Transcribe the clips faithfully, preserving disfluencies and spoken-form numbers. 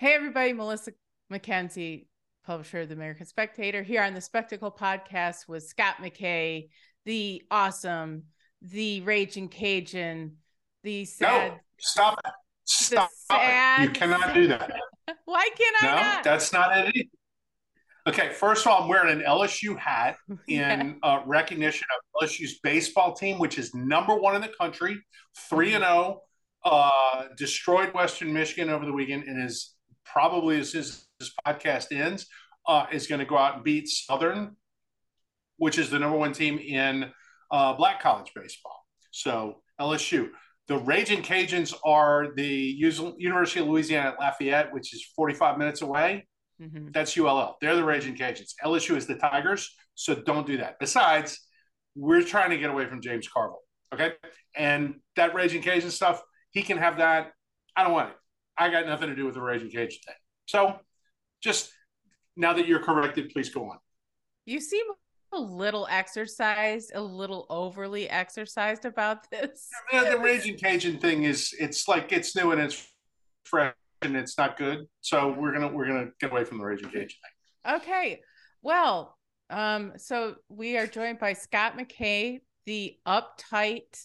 Hey, everybody, Melissa McKenzie, publisher of the American Spectator, here on the Spectacle Podcast with Scott McKay, the awesome, the raging Cajun, the sad... No, stop it. Stop sad... it. You cannot do that. Why can't I no, not? That's not it either. Okay, first of all, I'm wearing an L S U hat in yeah. uh, recognition of L S U's baseball team, which is number one in the country, three and oh, uh, destroyed Western Michigan over the weekend, and is... probably as soon as this podcast ends, uh, is going to go out and beat Southern, which is the number one team in uh, black college baseball. So L S U. The Ragin' Cajuns are the University of Louisiana at Lafayette, which is forty-five minutes away. Mm-hmm. That's U L L. They're the Ragin' Cajuns. L S U is the Tigers, so don't do that. Besides, we're trying to get away from James Carville, okay? And that Ragin' Cajun stuff, he can have that. I don't want it. I got nothing to do with the Raging Cajun thing. So just now that you're corrected, please go on. You seem a little exercised, a little overly exercised about this. Yeah, man, the Raging Cajun thing is, it's like, it's new and it's fresh and it's not good. So we're going to, we're going to get away from the Raging Cajun thing. Okay. Well, um, so we are joined by Scott McKay, the uptight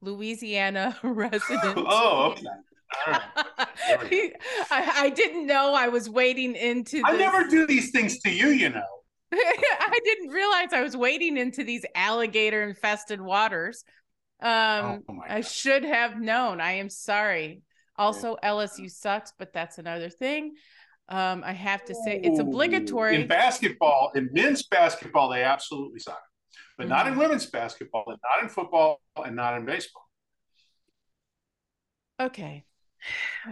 Louisiana resident. Oh, okay. I, I didn't know I was wading into this. I never do these things to you, you know. I didn't realize I was wading into these alligator infested waters. Um, oh I should have known. I am sorry. Also, yeah. L S U sucks, but that's another thing. Um, I have to say it's obligatory. In basketball, in men's basketball, they absolutely suck. But mm-hmm. not in women's basketball, and not in football, and not in baseball. Okay.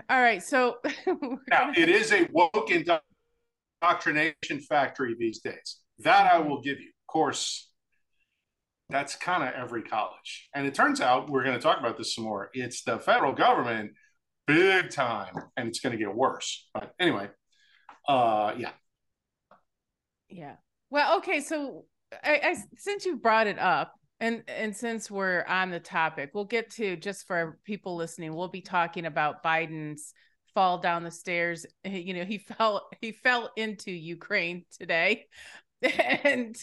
All right, so now, it is a woke indoctrination factory these days. That I will give you. Of course, that's kind of every college. And it turns out, we're going to talk about this some more, it's the federal government big time, and it's going to get worse. But anyway, uh, yeah. Yeah. Well, okay, so I, I, since you brought it up, And and since we're on the topic, we'll get to, just for people listening, we'll be talking about Biden's fall down the stairs. You know, he fell he fell into Ukraine today. And,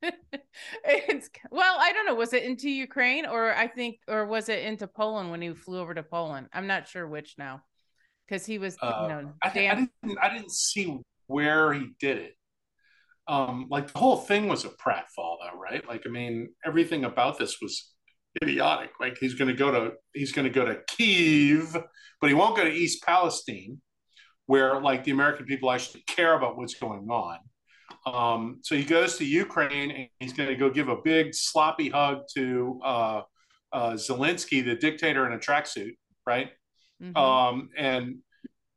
and well, I don't know, was it into Ukraine or I think or was it into Poland when he flew over to Poland? I'm not sure which now, because he was, uh, you know, I, th- I, didn't, I didn't see where he did it. Um, like the whole thing was a pratfall, though, right? Like, I mean, everything about this was idiotic. Like, he's going to go to he's going to go to Kyiv, but he won't go to East Palestine, where like the American people actually care about what's going on. Um, so he goes to Ukraine, and he's going to go give a big sloppy hug to uh, uh, Zelensky, the dictator in a tracksuit, right? Mm-hmm. Um, and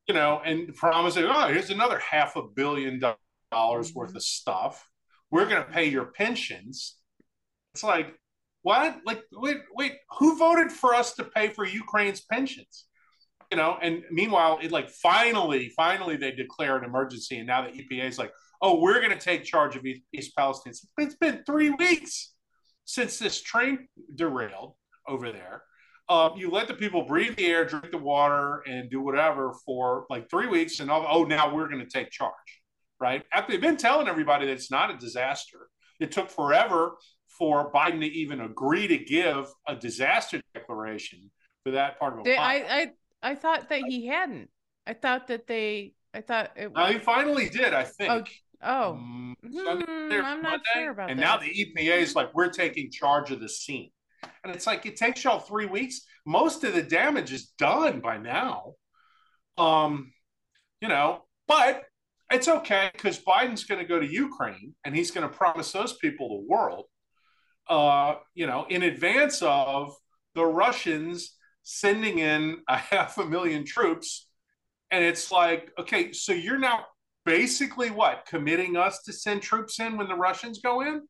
you know, and promise, oh, here's another half a billion dollars. dollars mm-hmm. worth of stuff. We're going to pay your pensions. It's like, what? Like, wait, wait, who voted for us to pay for Ukraine's pensions? You know, and meanwhile, it like finally, finally they declare an emergency. And now the E P A is like, oh, we're going to take charge of East, East Palestine. It's, it's been three weeks since this train derailed over there. Um, you let the people breathe the air, drink the water, and do whatever for like three weeks. And all, oh, now we're going to take charge. Right? After they've been telling everybody that it's not a disaster. It took forever for Biden to even agree to give a disaster declaration for that part of it. I, I I thought that he hadn't. I thought that they, I thought it was. No, he finally did, I think. Oh, oh. Um, Sunday, mm, I'm Monday, not sure about and that. And now the E P A is like, we're taking charge of the scene. And it's like, it takes y'all three weeks. Most of the damage is done by now. Um, you know, but it's okay, because Biden's going to go to Ukraine and he's going to promise those people the world, uh, you know, in advance of the Russians sending in a half a million troops. And it's like, okay, so you're now basically what, committing us to send troops in when the Russians go in?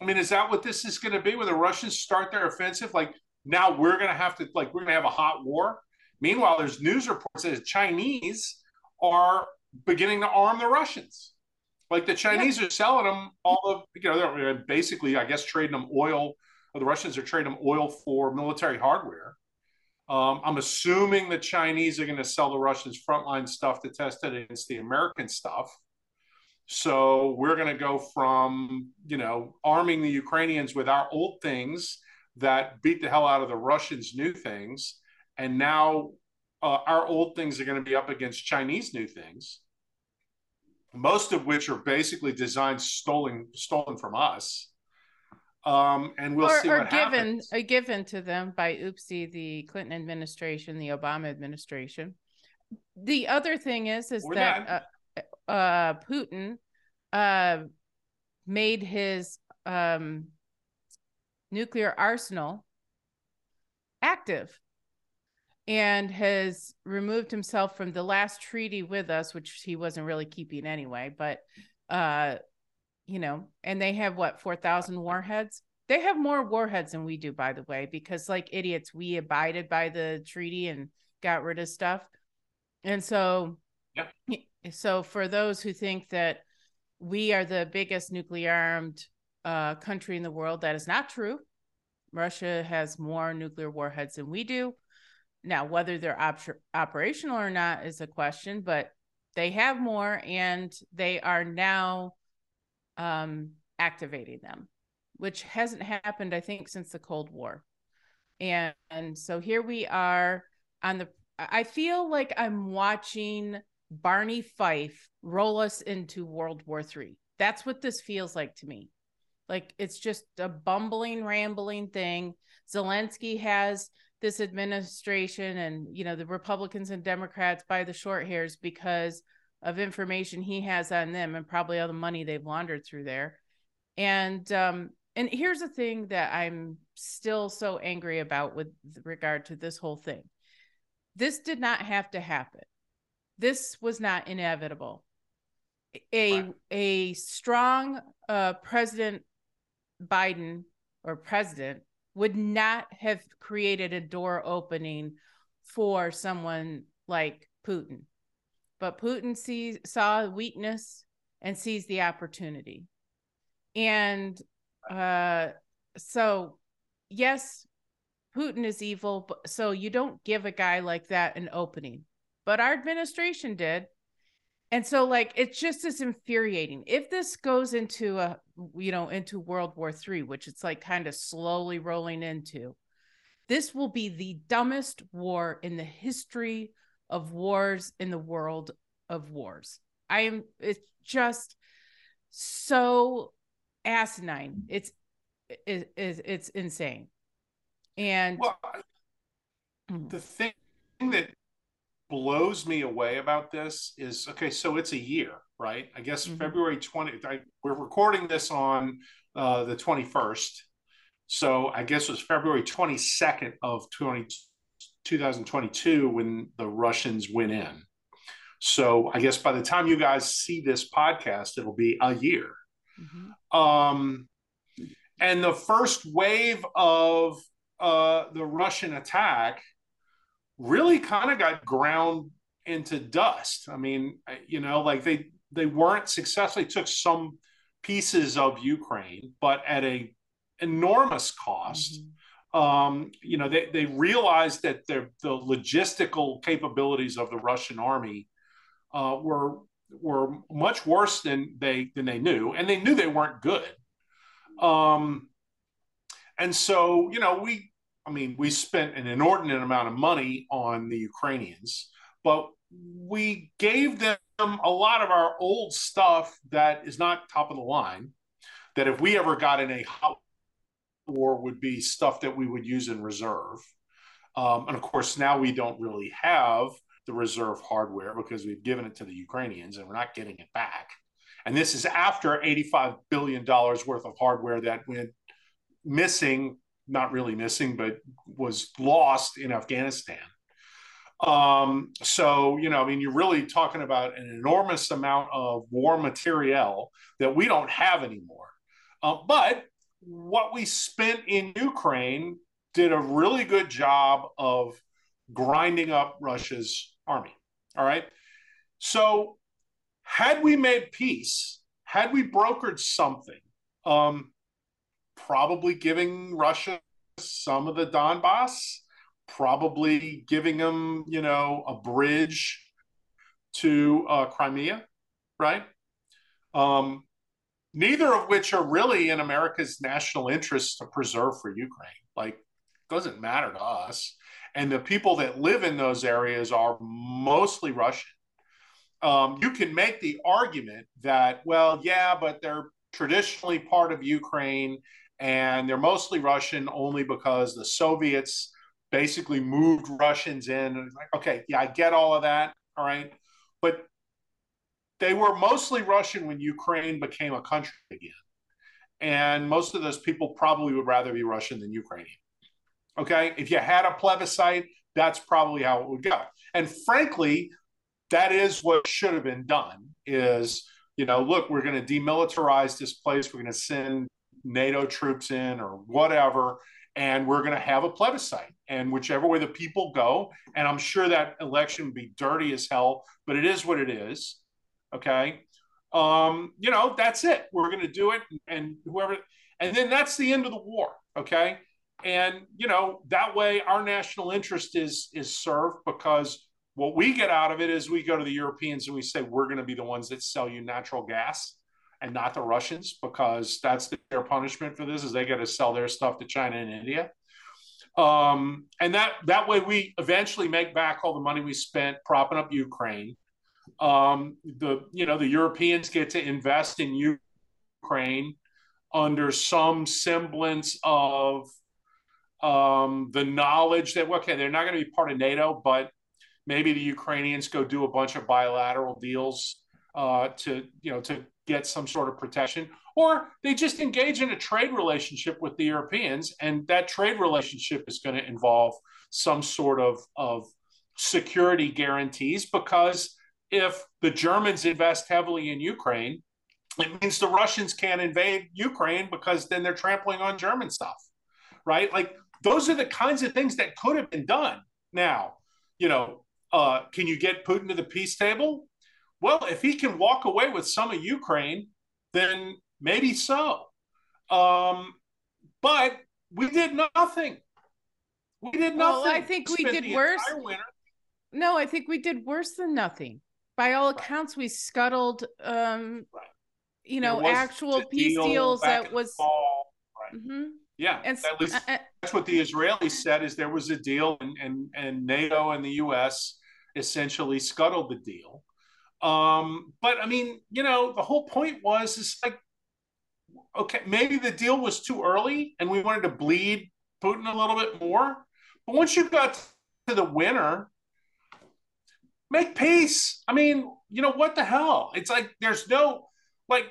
I mean, is that what this is going to be when the Russians start their offensive? Like, now we're going to have to, like, we're going to have a hot war. Meanwhile, there's news reports that the Chinese are beginning to arm the Russians. Like the Chinese yeah. are selling them all of, you know, they're basically, I guess, trading them oil, or the Russians are trading them oil for military hardware. Um, I'm assuming the Chinese are going to sell the Russians frontline stuff to test it against the American stuff. So we're going to go from, you know, arming the Ukrainians with our old things that beat the hell out of the Russians' new things. And now uh, our old things are going to be up against Chinese new things, most of which are basically designed stolen stolen from us. Um, and we'll or, see or what given, happens. Or given to them by, oopsie, the Clinton administration, the Obama administration. The other thing is, is We're that uh, uh, Putin uh, made his um, nuclear arsenal active and has removed himself from the last treaty with us, which he wasn't really keeping anyway, but... Uh, you know, and they have what, four thousand warheads? They have more warheads than we do, by the way, because like idiots, we abided by the treaty and got rid of stuff. And so, yep. So for those who think that we are the biggest nuclear armed uh, country in the world, that is not true. Russia has more nuclear warheads than we do. Now, whether they're op- operational or not is a question, but they have more, and they are now um activating them, which hasn't happened I think since the Cold War. And, and so here we are on the I feel like I'm watching Barney Fife roll us into World War Three. That's what this feels like to me. Like it's just a bumbling, rambling thing. Zelensky has this administration and, you know, the Republicans and Democrats by the short hairs because of information he has on them and probably all the money they've laundered through there. And um, and here's the thing that I'm still so angry about with regard to this whole thing. This did not have to happen. This was not inevitable. A, wow. a strong uh, President Biden or president would not have created a door opening for someone like Putin. But Putin sees, saw weakness and sees the opportunity. And uh, so, yes, Putin is evil. But, so you don't give a guy like that an opening. But our administration did. And so, like, it's just as infuriating. If this goes into, a, you know, into World War Three, which it's like kind of slowly rolling into, this will be the dumbest war in the history of wars in the world of wars. I am, it's just so asinine. It's, it, it, it's insane. And well, the thing that blows me away about this is, okay, so it's a year, right? I guess mm-hmm. February twentieth, I, we're recording this on uh, the twenty-first. So I guess it was February twenty-second of twenty twenty-two when the Russians went in. So I guess by the time you guys see this podcast, it'll be a year. Mm-hmm. Um, and the first wave of uh, the Russian attack really kind of got ground into dust. I mean, you know, like they, they weren't successfully took some pieces of Ukraine, but at a enormous cost. Mm-hmm. Um, you know, they, they realized that the logistical capabilities of the Russian army uh, were were much worse than they than they knew, and they knew they weren't good. Um, and so, you know, we, I mean, we spent an inordinate amount of money on the Ukrainians, but we gave them a lot of our old stuff that is not top of the line, that if we ever got in a hot war would be stuff that we would use in reserve. Um, and of course, now we don't really have the reserve hardware because we've given it to the Ukrainians and we're not getting it back. And this is after eighty-five billion dollars worth of hardware that went missing, not really missing, but was lost in Afghanistan. Um, so, you know, I mean, you're really talking about an enormous amount of war materiel that we don't have anymore. Uh, but what we spent in Ukraine did a really good job of grinding up Russia's army. All right. So had we made peace, had we brokered something, um, probably giving Russia some of the Donbass, probably giving them, you know, a bridge to uh, Crimea, right? Um, neither of which are really in America's national interest to preserve for Ukraine. Like, doesn't matter to us. And the people that live in those areas are mostly Russian. Um, you can make the argument that, well, yeah, but they're traditionally part of Ukraine and they're mostly Russian only because the Soviets basically moved Russians in. Okay, yeah, I get all of that, all right? But they were mostly Russian when Ukraine became a country again. And most of those people probably would rather be Russian than Ukrainian. Okay, if you had a plebiscite, that's probably how it would go. And frankly, that is what should have been done is, you know, look, we're going to demilitarize this place. We're going to send NATO troops in or whatever, and we're going to have a plebiscite. And whichever way the people go, and I'm sure that election would be dirty as hell, but it is what it is. Okay, um, you know, that's it. We're going to do it, and whoever, and then that's the end of the war. Okay. And, you know, that way our national interest is is served, because what we get out of it is we go to the Europeans and we say, we're going to be the ones that sell you natural gas and not the Russians, because that's their punishment for this is they got to sell their stuff to China and India. Um, and that, that way we eventually make back all the money we spent propping up Ukraine. Um, the, you know, the Europeans get to invest in Ukraine under some semblance of Um, the knowledge that, okay, they're not going to be part of NATO, but maybe the Ukrainians go do a bunch of bilateral deals uh, to, you know, to get some sort of protection, or they just engage in a trade relationship with the Europeans. And that trade relationship is going to involve some sort of, of security guarantees, because if the Germans invest heavily in Ukraine, it means the Russians can't invade Ukraine, because then they're trampling on German stuff, right? Like, those are the kinds of things that could have been done. Now, you know, uh, can you get Putin to the peace table? Well, if he can walk away with some of Ukraine, then maybe so. Um, but we did nothing. We did nothing. Well, I think we did worse. No, I think we did worse than nothing. By all accounts, we scuttled, um, right. you know, actual peace deals that was... Right. Mm-hmm. Yeah, and, at least uh, that's what the Israelis said, is there was a deal, and, and, and NATO and the U S essentially scuttled the deal. Um, but, I mean, you know, the whole point was, it's like, okay, maybe the deal was too early and we wanted to bleed Putin a little bit more. But once you got to the winter, make peace. I mean, you know, what the hell? It's like there's no, like,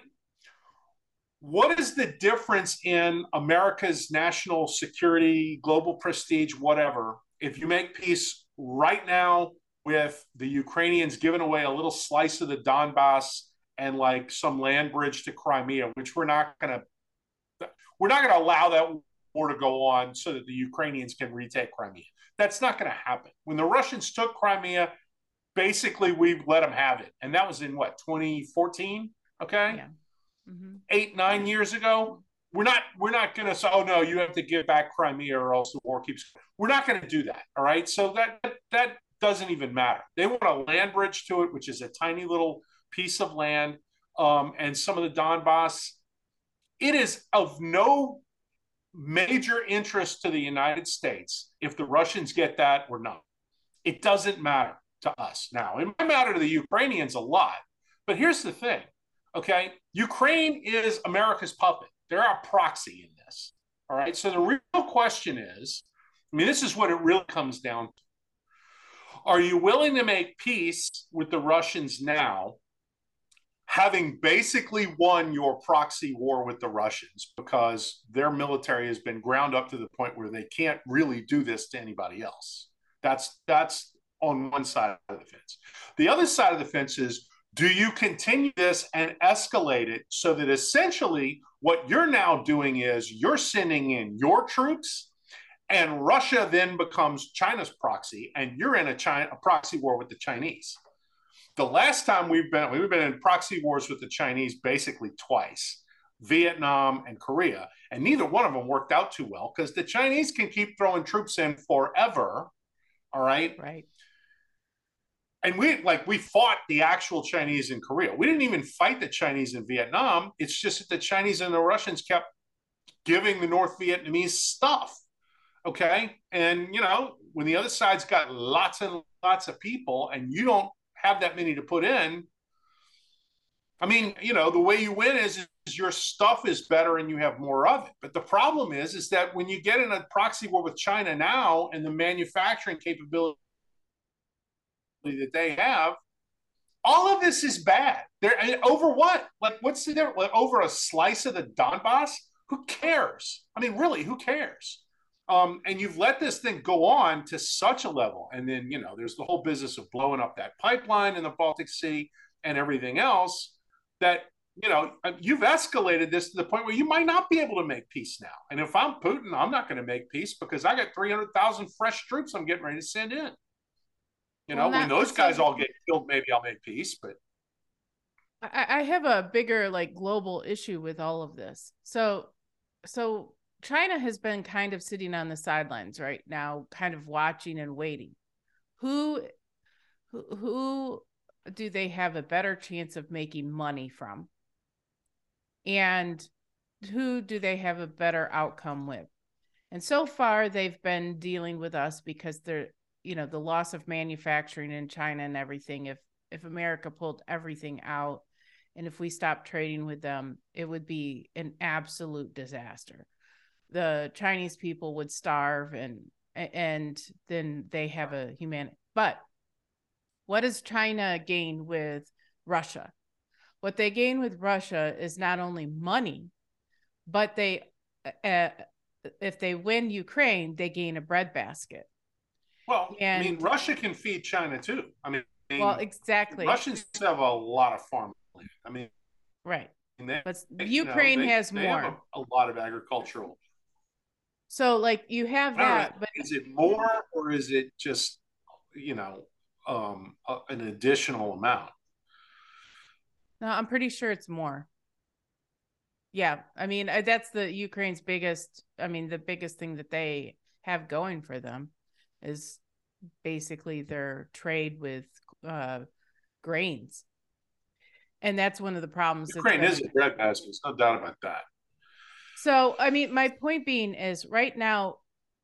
what is the difference in America's national security, global prestige, whatever, if you make peace right now with the Ukrainians giving away a little slice of the Donbass and like some land bridge to Crimea, which we're not going to, we're not going to allow that war to go on so that the Ukrainians can retake Crimea. That's not going to happen. When the Russians took Crimea, basically we let them have it. And that was in what, twenty fourteen? Okay. Yeah. Mm-hmm. Eight, nine years ago, we're not we're not going to say, oh, no, you have to give back Crimea or else the war keeps going. We're not going to do that. All right. So that that doesn't even matter. They want a land bridge to it, which is a tiny little piece of land, um, and some of the Donbass. It is of no major interest to the United States if the Russians get that or not. It doesn't matter to us now. It might matter to the Ukrainians a lot. But here's the thing. Okay, Ukraine is America's puppet. They're our proxy in this. All right, so the real question is, I mean, this is what it really comes down to. Are you willing to make peace with the Russians now, having basically won your proxy war with the Russians, because their military has been ground up to the point where they can't really do this to anybody else? That's, that's on one side of the fence. The other side of the fence is, do you continue this and escalate it so that essentially what you're now doing is you're sending in your troops, and Russia then becomes China's proxy, and you're in a, China, a proxy war with the Chinese? The last time we've been, we've been in proxy wars with the Chinese basically twice. Vietnam, and Korea. And neither one of them worked out too well because the Chinese can keep throwing troops in forever. All right. Right. And we like we fought the actual Chinese in Korea. We didn't even fight the Chinese in Vietnam. It's just that the Chinese and the Russians kept giving the North Vietnamese stuff. Okay. And, you know, when the other side's got lots and lots of people and you don't have that many to put in, I mean, you know, the way you win is, is your stuff is better and you have more of it. But the problem is, is that when you get in a proxy war with China now and the manufacturing capability that they have, all of this is bad. They're, I mean, over what? Like, what's the difference? Like, over a slice of the Donbass? Who cares? I mean, really, who cares? Um, and you've let this thing go on to such a level. And then, you know, there's the whole business of blowing up that pipeline in the Baltic Sea and everything else that, you know, you've escalated this to the point where you might not be able to make peace now. And if I'm Putin, I'm not going to make peace because I got three hundred thousand fresh troops I'm getting ready to send in. You know, well, when those guys all get killed, maybe I'll make peace, but. I, I have a bigger, like, global issue with all of this. So, so China has been kind of sitting on the sidelines right now, kind of watching and waiting. Who, who, who do they have a better chance of making money from? And who do they have a better outcome with? And so far they've been dealing with us because they're, you know, the loss of manufacturing in China and everything. If, if America pulled everything out and if we stopped trading with them, it would be an absolute disaster. The Chinese people would starve and, and then they have a human, but what does China gain with Russia? What they gain with Russia is not only money, but they, uh, if they win Ukraine, they gain a breadbasket. Well, and, I mean, Russia can feed China too. I mean, well, exactly. Russians have a lot of farmland. I mean, right. They, but they, Ukraine you know, they, has they more. Have a, a lot of agricultural. So, like, you have that. Know, but is it more, or is it just, you know, um, a, an additional amount? No, I'm pretty sure it's more. Yeah, I mean, that's the Ukraine's biggest. I mean, the biggest thing that they have going for them is basically their trade with uh, grains. And that's one of the problems. Ukraine is a breadbasket. There's no doubt about that. So, I mean, my point being is right now,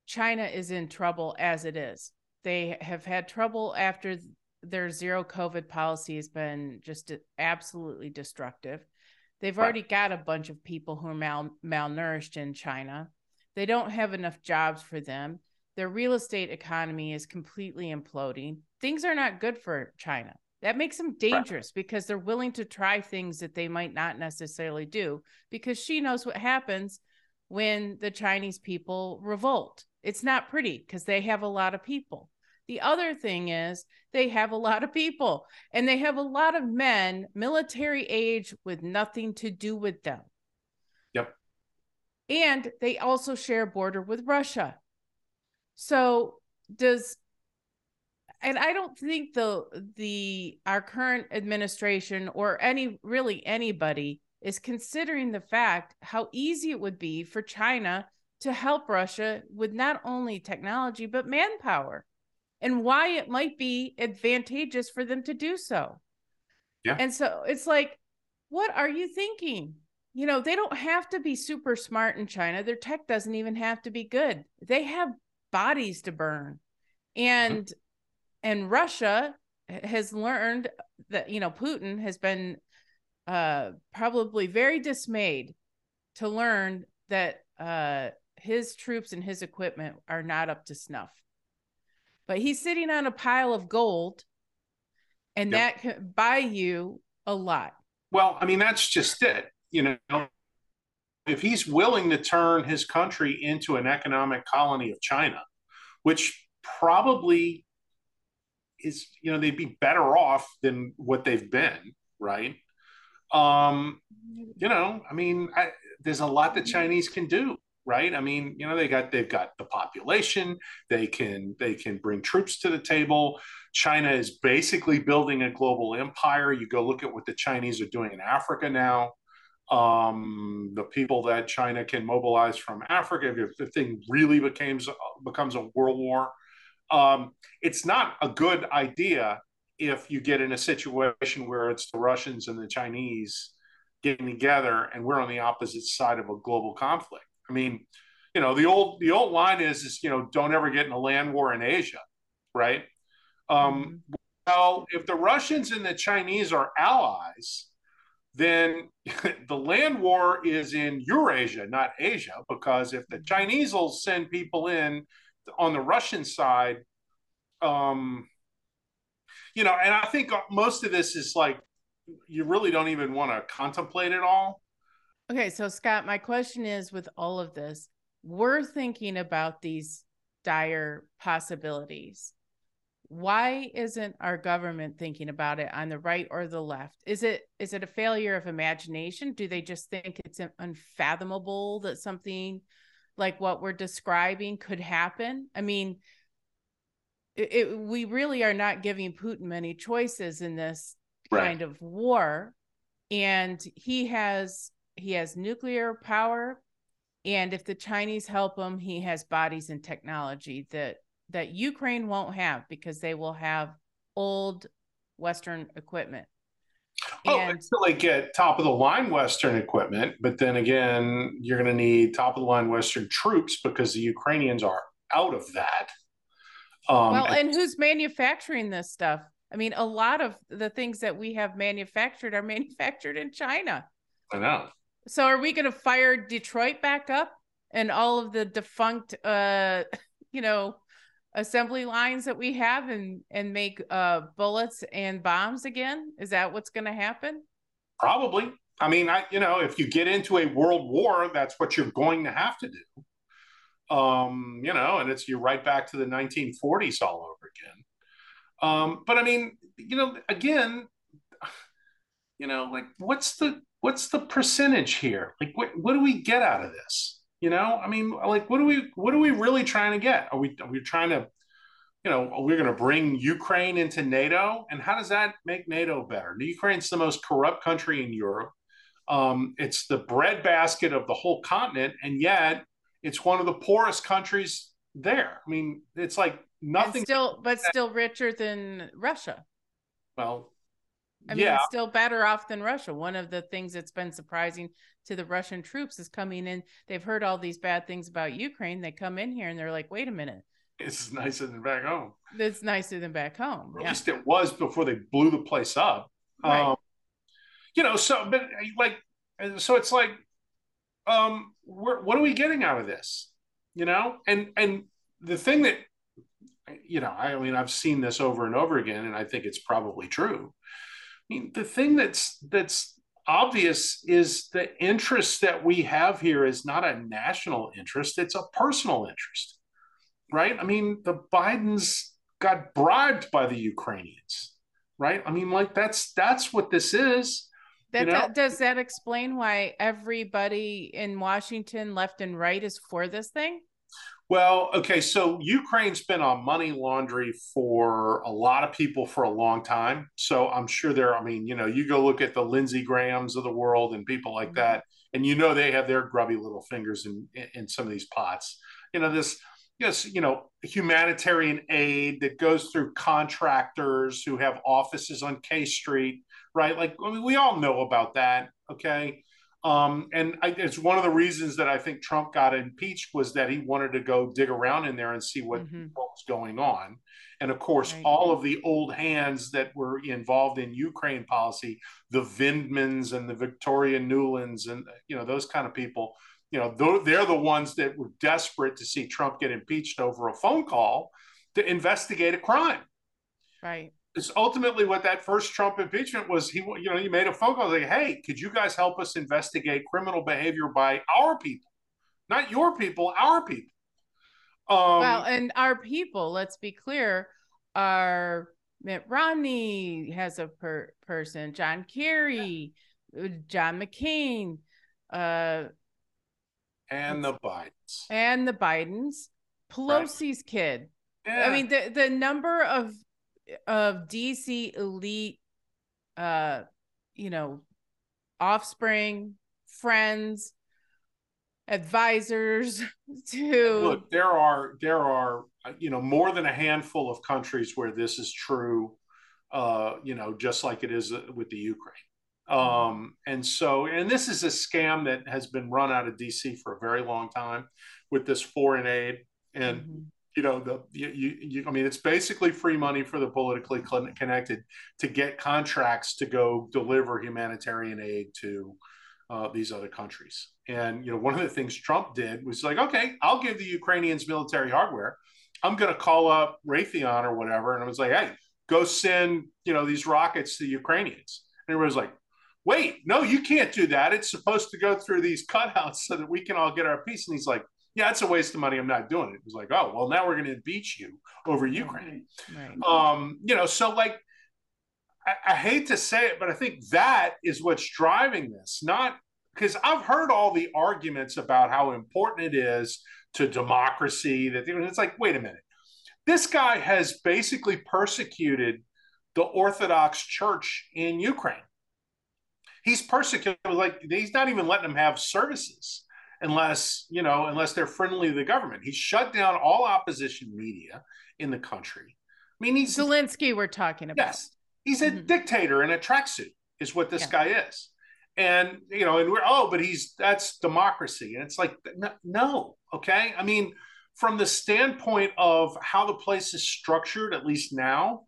China is in trouble as it is. They have had trouble after their zero COVID policy has been just absolutely destructive. They've right. already got a bunch of people who are mal- malnourished in China. They don't have enough jobs for them. Their real estate economy is completely imploding. Things are not good for China. That makes them dangerous right. because they're willing to try things that they might not necessarily do because she knows what happens when the Chinese people revolt. It's not pretty because they have a lot of people. The other thing is they have a lot of people and they have a lot of men, military age, with nothing to do with them. Yep. And they also share a border with Russia. So does, and I don't think the, the, our current administration or any, really anybody is considering the fact how easy it would be for China to help Russia with not only technology, but manpower and why it might be advantageous for them to do so. Yeah. And so it's like, what are you thinking? You know, they don't have to be super smart in China. Their tech doesn't even have to be good. They have bodies to burn. And mm-hmm. and Russia has learned that, you know, Putin has been uh, probably very dismayed to learn that uh, his troops and his equipment are not up to snuff. But he's sitting on a pile of gold and yep. that can buy you a lot. Well, I mean, that's just it, you know. If he's willing to turn his country into an economic colony of China, which probably is, you know, they'd be better off than what they've been, right? Um, you know, I mean, I, there's a lot the Chinese can do, right? I mean, you know, they got they've got the population. They can they can bring troops to the table. China is basically building a global empire. You go look at what the Chinese are doing in Africa now. um, the people that China can mobilize from Africa, if the thing really becomes, becomes a world war. Um, it's not a good idea if you get in a situation where it's the Russians and the Chinese getting together and we're on the opposite side of a global conflict. I mean, you know, the old the old line is, is you know, don't ever get in a land war in Asia, right? Um, well, if the Russians and the Chinese are allies, then the land war is in Eurasia, not Asia, because if the Chinese will send people in on the Russian side, um, you know, and I think most of this is like, you really don't even want to contemplate it all. Okay, so Scott, my question is, with all of this, we're thinking about these dire possibilities. Why isn't our government thinking about it on the right or the left? Is it is it a failure of imagination? Do they just think it's unfathomable that something like what we're describing could happen? I mean, it, it, we really are not giving Putin many choices in this right. kind of war. And he has he has nuclear power. And if the Chinese help him, he has bodies and technology that that Ukraine won't have, because they will have old Western equipment. Oh, and until they get top of the line Western equipment. But then again, you're going to need top of the line Western troops, because the Ukrainians are out of that. Um, well, and, and who's manufacturing this stuff? I mean, a lot of the things that we have manufactured are manufactured in China. I know. So are we going to fire Detroit back up and all of the defunct, uh, you know, assembly lines that we have and and make uh bullets and bombs again? Is that what's going to happen? Probably. I mean, I you know, if you get into a world war, that's what you're going to have to do. Um, you know, and it's you're right back to the nineteen forties all over again. Um, but I mean, you know, again, you know, like what's the what's the percentage here? Like what what do we get out of this? You know, I mean, like, what are we, what are we really trying to get? Are we, are we trying to, you know, we're going to bring Ukraine into NATO? And how does that make NATO better? Ukraine's the most corrupt country in Europe. Um, it's the breadbasket of the whole continent. And yet it's one of the poorest countries there. I mean, it's like nothing. And still, but still richer than Russia. Well, I mean, yeah. It's still better off than Russia. One of the things that's been surprising to the Russian troops is coming in. They've heard all these bad things about Ukraine. They come in here and they're like, wait a minute. This is nicer than back home. It's nicer than back home. Or at yeah. least it was before they blew the place up. Right. Um, you know, so but like, so it's like, um, we're, what are we getting out of this? You know, and and the thing that, you know, I mean, I've seen this over and over again, and I think it's probably true. I mean, the thing that's that's obvious is the interest that we have here is not a national interest, it's a personal interest, right? I mean, the Bidens got bribed by the Ukrainians, right? I mean, like, that's that's what this is. That, you know? that, does that explain why everybody in Washington, left and right, is for this thing? Well, okay, so Ukraine's been on money laundry for a lot of people for a long time. So I'm sure there, I mean, you know, you go look at the Lindsey Grahams of the world and people like that, and you know they have their grubby little fingers in, in some of these pots. You know, this, yes, you know, humanitarian aid that goes through contractors who have offices on K Street, right? Like, I mean, we all know about that, okay? Um, and I, it's one of the reasons that I think Trump got impeached was that he wanted to go dig around in there and see what, mm-hmm. what was going on. And of course, right. all of the old hands that were involved in Ukraine policy, the Vindmans and the Victoria Newlands and, you know, those kind of people, you know, th- they're the ones that were desperate to see Trump get impeached over a phone call to investigate a crime. Right. It's ultimately what that first Trump impeachment was. He, you know, he made a phone call like, "Hey, could you guys help us investigate criminal behavior by our people, not your people, our people?" Um, well, and our people, let's be clear, are Mitt Romney has a per- person, John Kerry, yeah. John McCain, uh, and the Bidens, and the Bidens, Pelosi's right. kid. Yeah. I mean, the the number of of D C elite, uh, you know, offspring friends, advisors to look. There are there are you know more than a handful of countries where this is true. Uh, you know, just like it is with the Ukraine. Um, and so, and this is a scam that has been run out of D C for a very long time with this foreign aid. And, mm-hmm. you know, the, you, you, you, I mean, it's basically free money for the politically connected to get contracts to go deliver humanitarian aid to uh, these other countries. And, you know, one of the things Trump did was like, okay, I'll give the Ukrainians military hardware. I'm going to call up Raytheon or whatever. And I was like, hey, go send, you know, these rockets to the Ukrainians. And everybody's like, wait, no, you can't do that. It's supposed to go through these cutouts so that we can all get our piece. And he's like, yeah, it's a waste of money. I'm not doing it. It was like, oh, well, now we're going to impeach you over Ukraine. Right. Right. Um, you know, so like, I, I hate to say it, but I think that is what's driving this. Not because I've heard all the arguments about how important it is to democracy. That it's like, wait a minute. This guy has basically persecuted the Orthodox Church in Ukraine. He's persecuted, like he's not even letting them have services unless, you know, unless they're friendly to the government. He's shut down all opposition media in the country. I mean, he's Zelensky we're talking about. Yes. He's a mm-hmm. dictator in a tracksuit is what this yeah. guy is. And, you know, and we're, oh, but he's, that's democracy. And it's like, no, no okay. I mean, from the standpoint of how the place is structured, at least now,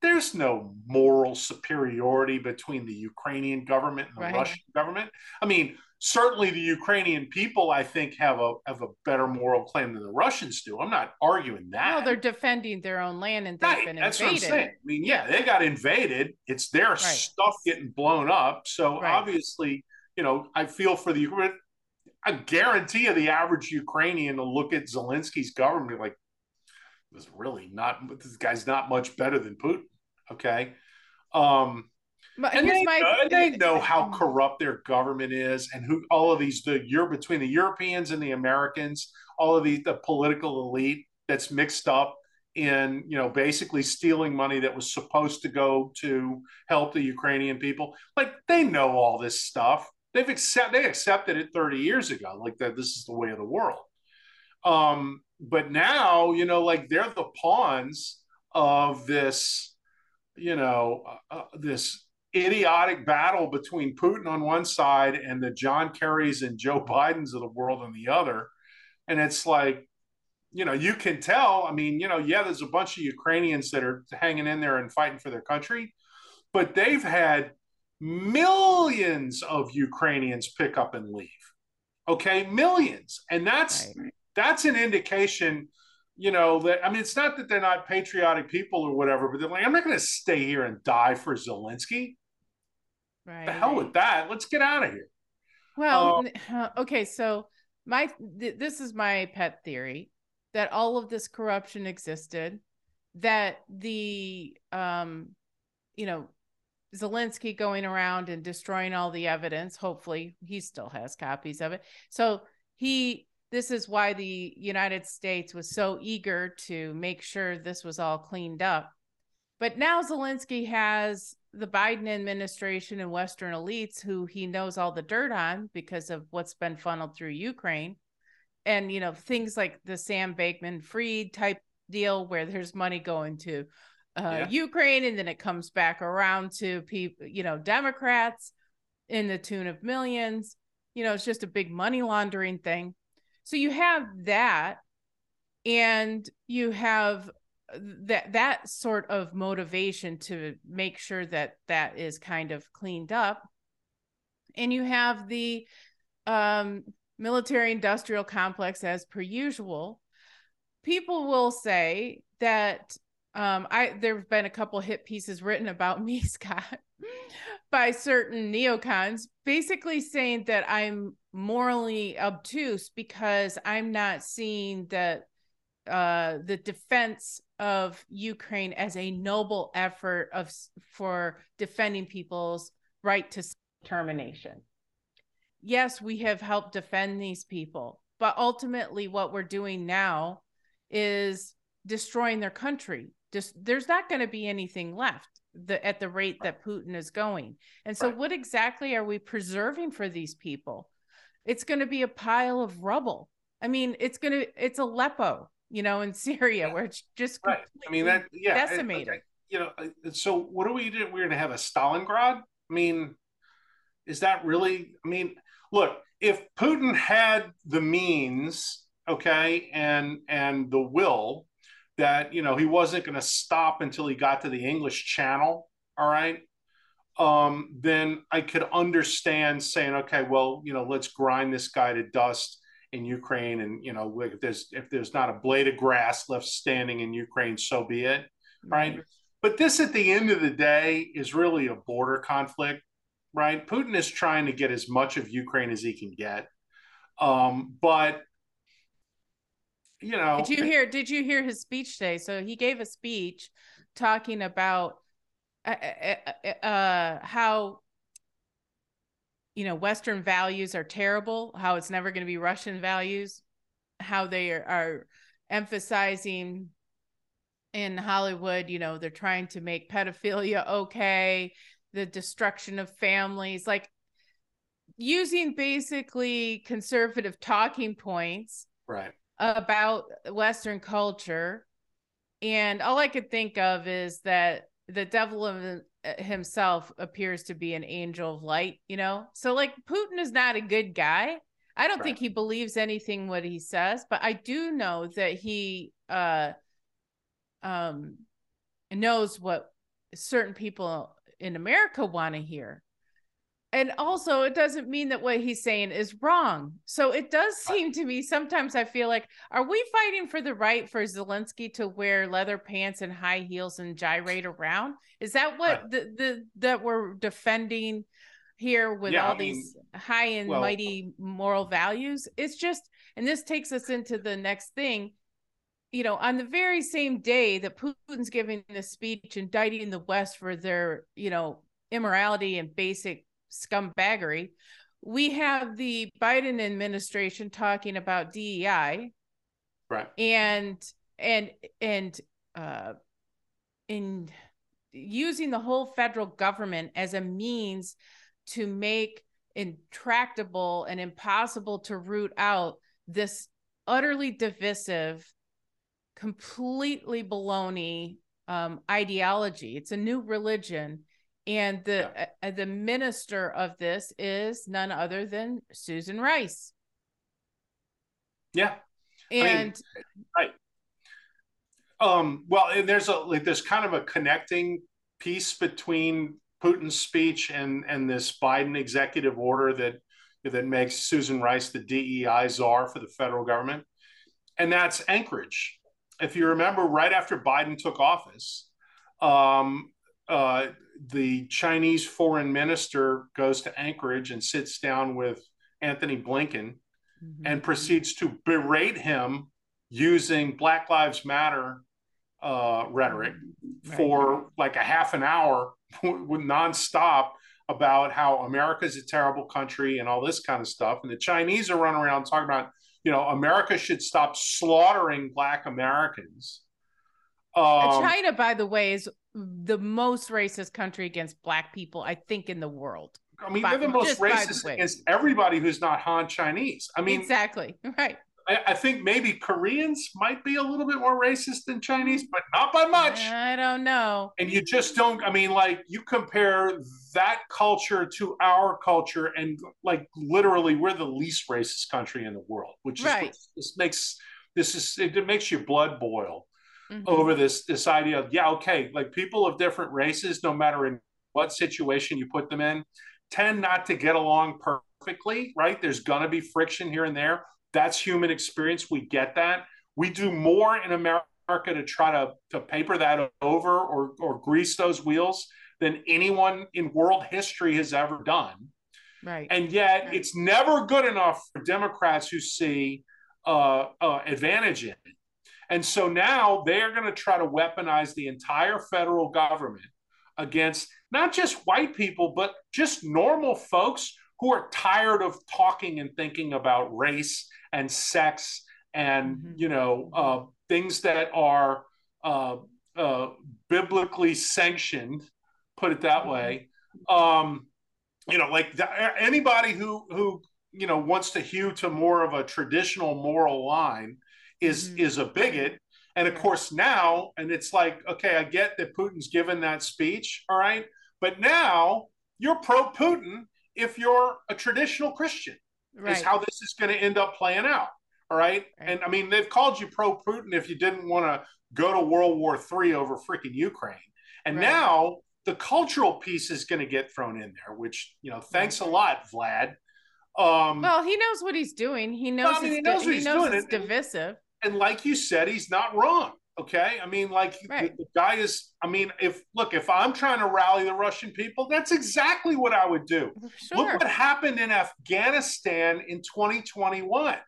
there's no moral superiority between the Ukrainian government and the right. Russian government. I mean, certainly the Ukrainian people, I think, have a have a better moral claim than the Russians do. I'm not arguing that. No, they're defending their own land and they've right. been That's invaded. That's what I'm saying. I mean, yeah, they got invaded. It's their right. stuff getting blown up. So right. obviously, you know, I feel for the Ukraine. I guarantee you the average Ukrainian will look at Zelensky's government like, was really not, this guy's not much better than Putin, okay? Um, but and they, my, know, they know how corrupt their government is and who all of these, the you're between the Europeans and the Americans, all of the, the political elite that's mixed up in, you know, basically stealing money that was supposed to go to help the Ukrainian people. Like, they know all this stuff. They've accept, they accepted it thirty years ago, like that this is the way of the world. Um, but now, you know, like they're the pawns of this, you know, uh, this idiotic battle between Putin on one side and the John Kerry's and Joe Biden's of the world on the other. And it's like, you know, you can tell, I mean, you know, yeah, there's a bunch of Ukrainians that are hanging in there and fighting for their country, but they've had millions of Ukrainians pick up and leave. Okay, millions. And that's right. that's an indication, you know, that, I mean, it's not that they're not patriotic people or whatever, but they're like, I'm not going to stay here and die for Zelensky. Right. The hell with that. Let's get out of here. Well, um, okay, so my th- this is my pet theory, that all of this corruption existed, that the, um, you know, Zelensky going around and destroying all the evidence. Hopefully he still has copies of it. So he, this is why the United States was so eager to make sure this was all cleaned up. But now Zelensky has the Biden administration and Western elites who he knows all the dirt on because of what's been funneled through Ukraine. And, you know, things like the Sam Bankman-Fried type deal where there's money going to Uh, yeah. Ukraine, and then it comes back around to people, you know, Democrats in the tune of millions. You know, it's just a big money laundering thing. So you have that, and you have that that sort of motivation to make sure that that is kind of cleaned up. And you have the um, military industrial complex as per usual. People will say that. Um, I there've been a couple hit pieces written about me, Scott, by certain neocons, basically saying that I'm morally obtuse because I'm not seeing the uh, the defense of Ukraine as a noble effort of for defending people's right to self-determination. Yes, we have helped defend these people, but ultimately, what we're doing now is destroying their country. Just, there's not going to be anything left the, at the rate that Putin is going. And so right. what exactly are we preserving for these people? It's going to be a pile of rubble. I mean, it's going to, it's Aleppo, you know, in Syria, yeah. where it's just completely right. I mean, that, yeah, decimated. It, okay. You know, so what do we do? We're going to have a Stalingrad? I mean, is that really, I mean, look, if Putin had the means, okay, and and the will that, you know, he wasn't going to stop until he got to the English Channel, all right, um, then I could understand saying, okay, well, you know, let's grind this guy to dust in Ukraine. And, you know, if there's, if there's not a blade of grass left standing in Ukraine, so be it, right? Mm-hmm. But this, at the end of the day, is really a border conflict, right? Putin is trying to get as much of Ukraine as he can get. Um, but, you know... Did you hear, did you hear his speech today? So he gave a speech talking about uh, uh, uh, how, you know, Western values are terrible, how it's never going to be Russian values, how they are, are emphasizing... in Hollywood, you know, they're trying to make pedophilia okay, the destruction of families, like using basically conservative talking points right. about Western culture. And all I could think of is that the devil himself appears to be an angel of light, you know? So like Putin is not a good guy. I don't right. think he believes anything what he says, but I do know that he, uh, um, knows what certain people in America want to hear. And also it doesn't mean that what he's saying is wrong. So it does seem to me, sometimes I feel like, are we fighting for the right for Zelensky to wear leather pants and high heels and gyrate around? Is that what right. the, the, that we're defending here with yeah, all I mean, these high and well, mighty moral values? It's just, and this takes us into the next thing. You know, on the very same day that Putin's giving this speech indicting the West for their, you know, immorality and basic scumbaggery, we have the Biden administration talking about D E I, right? And and and uh, in using the whole federal government as a means to make intractable and impossible to root out this utterly divisive, completely baloney um, ideology. It's a new religion. And the yeah. uh, the minister of this is none other than Susan Rice. Yeah. And I mean, right. Um, well, and there's a like there's kind of a connecting piece between Putin's speech and and this Biden executive order that that makes Susan Rice the D E I czar for the federal government. And that's Anchorage. If you remember, right after Biden took office, um, uh, the Chinese foreign minister goes to Anchorage and sits down with Anthony Blinken mm-hmm. and proceeds to berate him using Black Lives Matter uh, rhetoric right. for like a half an hour nonstop about how America's a terrible country and all this kind of stuff. And the Chinese are running around talking about, you know, America should stop slaughtering Black Americans. Um, China, by the way, is the most racist country against Black people, I think, in the world. I mean, by, they're the most racist the against everybody who's not Han Chinese. I mean, exactly. Right. I, I think maybe Koreans might be a little bit more racist than Chinese, but not by much. I don't know. And you just don't, I mean, like, you compare that culture to our culture and, like, literally we're the least racist country in the world, which is right. this makes, this is, it makes your blood boil mm-hmm. over this, this idea of, yeah, okay, like, people of different races, no matter in what situation you put them in, tend not to get along perfectly, right? There's going to be friction here and there. That's human experience. We get that. We do more in America to try to, to paper that over or, or grease those wheels than anyone in world history has ever done. Right. And yet right. it's never good enough for Democrats who see uh, uh, advantage in it. And so now they're going to try to weaponize the entire federal government against not just white people, but just normal folks who are tired of talking and thinking about race and sex and, mm-hmm. you know, uh, things that are uh, uh, biblically sanctioned, put it that way. Um, you know, like the, anybody who, who you know, wants to hew to more of a traditional moral line is, mm-hmm. is a bigot. And of course now, and it's like, okay, I get that Putin's given that speech. All right. But now you're pro-Putin if you're a traditional Christian, right. is how this is going to end up playing out. All right. right. And I mean, they've called you pro-Putin if you didn't want to go to World War Three over freaking Ukraine. And right. now the cultural piece is going to get thrown in there, which, you know, thanks right. a lot, Vlad. Um, well, he knows what he's doing. He knows, well, I mean, he knows, what he's he knows doing. It's and, divisive. And like you said, he's not wrong. Okay. I mean, like right. the, the guy is, I mean, if, look, if I'm trying to rally the Russian people, that's exactly what I would do. Sure. Look what happened in Afghanistan in twenty twenty-one, right?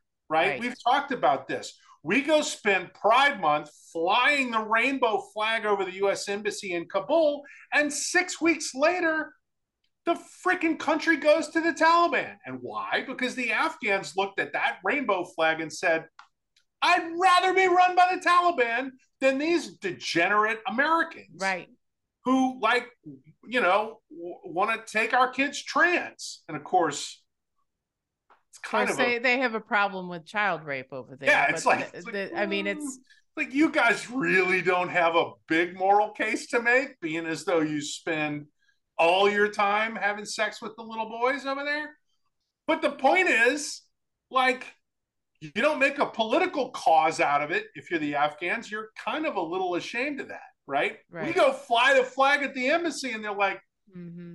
right? We've talked about this. We go spend Pride Month flying the rainbow flag over the U S embassy in Kabul. And six weeks later, the freaking country goes to the Taliban. And why? Because the Afghans looked at that rainbow flag and said, I'd rather be run by the Taliban than these degenerate Americans right. who, like, you know, w- want to take our kids trans. And of course, it's kind of, course of they, a, they have a problem with child rape over there. Yeah, it's like, the, it's like the, I mean, it's like you guys really don't have a big moral case to make, being as though you spend all your time having sex with the little boys over there. But the point is, like, you don't make a political cause out of it. If you're the Afghans, you're kind of a little ashamed of that, right? right. We go fly the flag at the embassy and they're like, mm-hmm.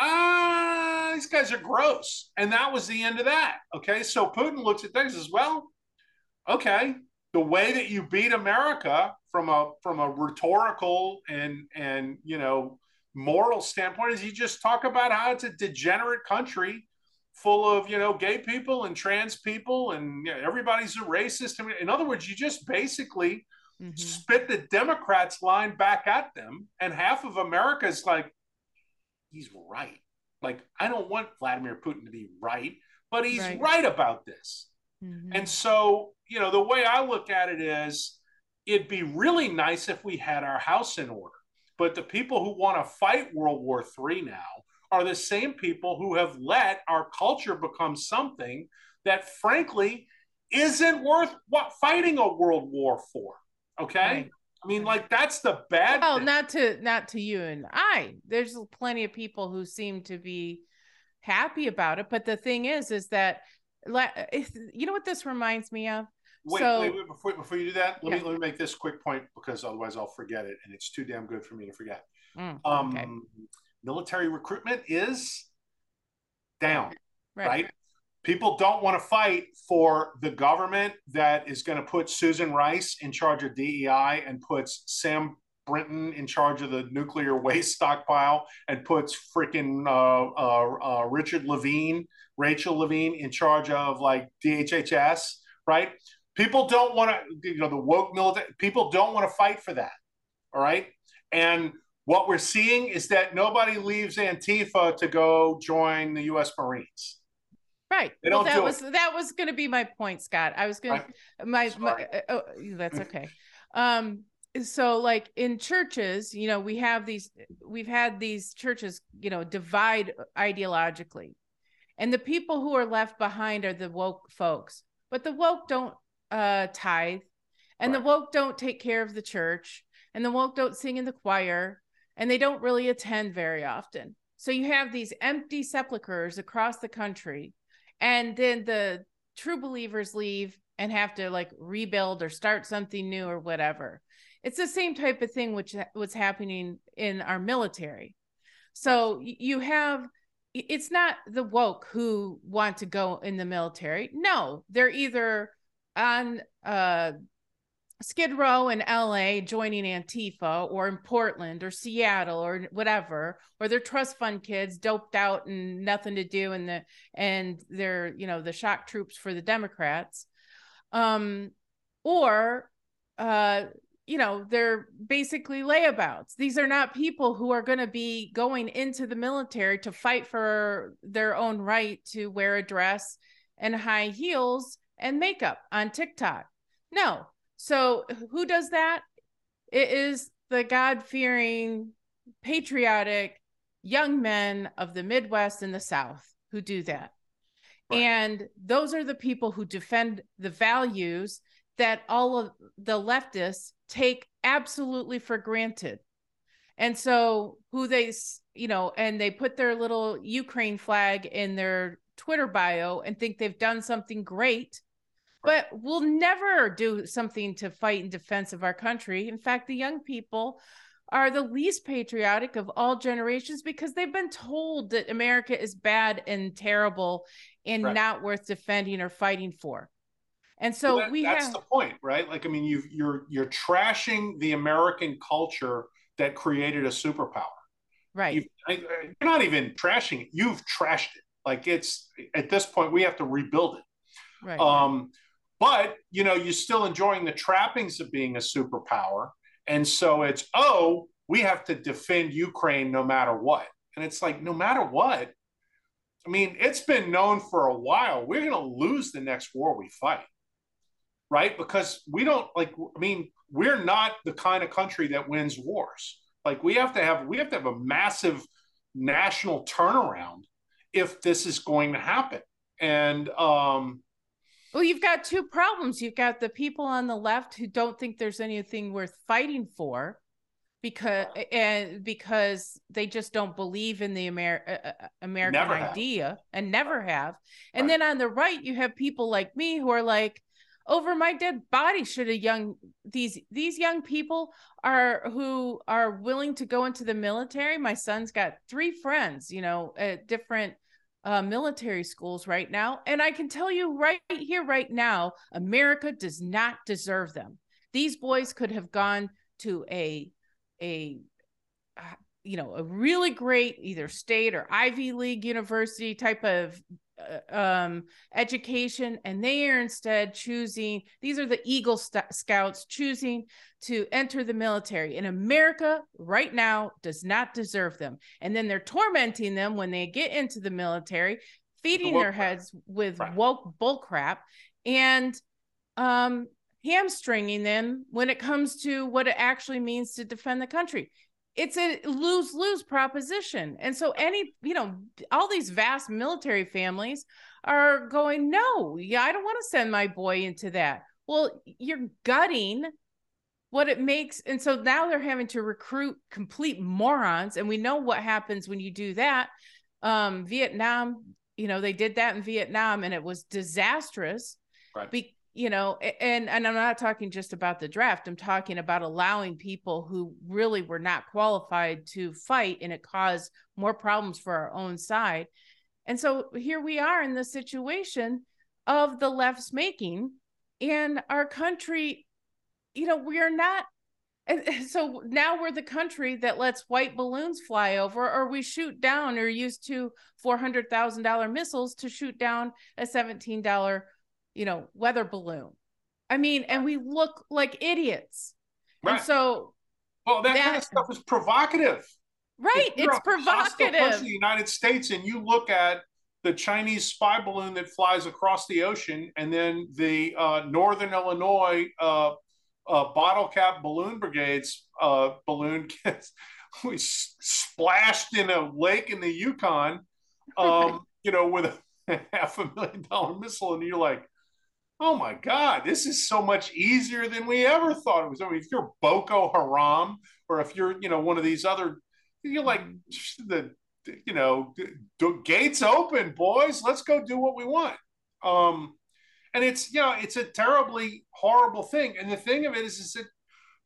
ah, these guys are gross. And that was the end of that, okay? So Putin looks at things as well, okay, the way that you beat America from a from a rhetorical and, and you know, moral standpoint is you just talk about how it's a degenerate country full of, you know, gay people and trans people and you know, everybody's a racist. I mean, in other words, you just basically mm-hmm. spit the Democrats line back at them. And half of America is like, he's right. Like, I don't want Vladimir Putin to be right, but he's right, right about this. Mm-hmm. And so, you know, the way I look at it is it'd be really nice if we had our house in order. But the people who want to fight World War Three now are the same people who have let our culture become something that, frankly, isn't worth what fighting a world war for. Okay, right. I mean, like that's the bad. Well, thing. not to not to you and I. There's plenty of people who seem to be happy about it, but the thing is, is that you know what this reminds me of. Wait, so, wait, wait, before, before you do that, let, yeah. me, let me make this quick point because otherwise I'll forget it. And it's too damn good for me to forget. Mm, um, okay. Military recruitment is down, right. right? People don't want to fight for the government that is going to put Susan Rice in charge of D E I and puts Sam Brinton in charge of the nuclear waste stockpile and puts freaking uh, uh, uh, Richard Levine, Rachel Levine in charge of like D H H S, right? People don't want to, you know, the woke military, people don't want to fight for that, all right? And what we're seeing is that nobody leaves Antifa to go join the U S Marines. Right. They well, don't that do was it. That was going to be my point, Scott. I was going to, my, my oh, that's okay. Um, so like in churches, you know, we have these, we've had these churches, you know, divide ideologically. And the people who are left behind are the woke folks. But the woke don't uh, tithe, and right. the woke don't take care of the church, and the woke don't sing in the choir, and they don't really attend very often. So you have these empty sepulchers across the country, and then the true believers leave and have to like rebuild or start something new or whatever. It's the same type of thing which what's happening in our military. So you have. It's not the woke who want to go in the military. No, they're either on uh, Skid Row in L A joining Antifa or in Portland or Seattle or whatever, or they're trust fund kids doped out and nothing to do. And the, and they're, you know, the shock troops for the Democrats um, or, uh, you know, they're basically layabouts. These are not people who are going to be going into the military to fight for their own right to wear a dress and high heels and makeup on TikTok. No. So who does that? It is the God-fearing, patriotic young men of the Midwest and the South who do that. Right. And those are the people who defend the values that all of the leftists take absolutely for granted. And so who they, you know, and they put their little Ukraine flag in their Twitter bio and think they've done something great, but we'll never do something to fight in defense of our country. In fact, the young people are the least patriotic of all generations because they've been told that America is bad and terrible and right. not worth defending or fighting for. And so well, that, we that's have- the point, right? Like, I mean, you've, you're, you're trashing the American culture that created a superpower. Right. You've, I, you're not even trashing it. You've trashed it. Like it's, at this point, we have to rebuild it. Right. Um, but, you know, you're still enjoying the trappings of being a superpower. And so it's, oh, we have to defend Ukraine no matter what. And it's like, no matter what, I mean, it's been known for a while, we're going to lose the next war we fight, right? Because we don't like, I mean, we're not the kind of country that wins wars. Like we have to have, we have to have a massive national turnaround if this is going to happen. And, um, well, you've got two problems. You've got the people on the left who don't think there's anything worth fighting for because and because they just don't believe in the Amer- uh, American never idea have. and never have. And right. then on the right, you have people like me who are like, over my dead body should a young, these these young people are who are willing to go into the military. My son's got three friends, you know, at different Uh, military schools right now. And I can tell you right here, right now, America does not deserve them. These boys could have gone to a, a, uh, you know, a really great either state or Ivy League university type of uh, um, education. And they are instead choosing, these are the Eagle St- Scouts choosing to enter the military. And America right now does not deserve them. And then they're tormenting them when they get into the military, feeding the their heads crap. with right. woke bullcrap and um, hamstringing them when it comes to what it actually means to defend the country. It's a lose-lose proposition. And so any, you know, all these vast military families are going, no, yeah, I don't want to send my boy into that. Well, you're gutting what it makes. And so now they're having to recruit complete morons. And we know what happens when you do that. Um, Vietnam, you know, they did that in Vietnam and it was disastrous. Right. Be- You know, and, and I'm not talking just about the draft. I'm talking about allowing people who really were not qualified to fight, and it caused more problems for our own side. And so here we are in the situation of the left's making, and our country, you know, we are not. And so now we're the country that lets white balloons fly over, or we shoot down or use two four hundred thousand dollars missiles to shoot down a seventeen dollars you know, weather balloon. I mean, and we look like idiots. Right. And so. Well, that, that kind of stuff is provocative. Right. It's provocative. You're the United States and you look at the Chinese spy balloon that flies across the ocean and then the uh, Northern Illinois uh, uh, bottle cap balloon brigades uh, balloon gets we splashed in a lake in the Yukon, um, you know, with a half a million dollar missile. And you're like, oh my God, this is so much easier than we ever thought it was. I mean, if you're Boko Haram, or if you're, you know, one of these other, you're like, the, you know, gates open, boys, let's go do what we want. Um, and it's, you know, it's a terribly horrible thing. And the thing of it is, is that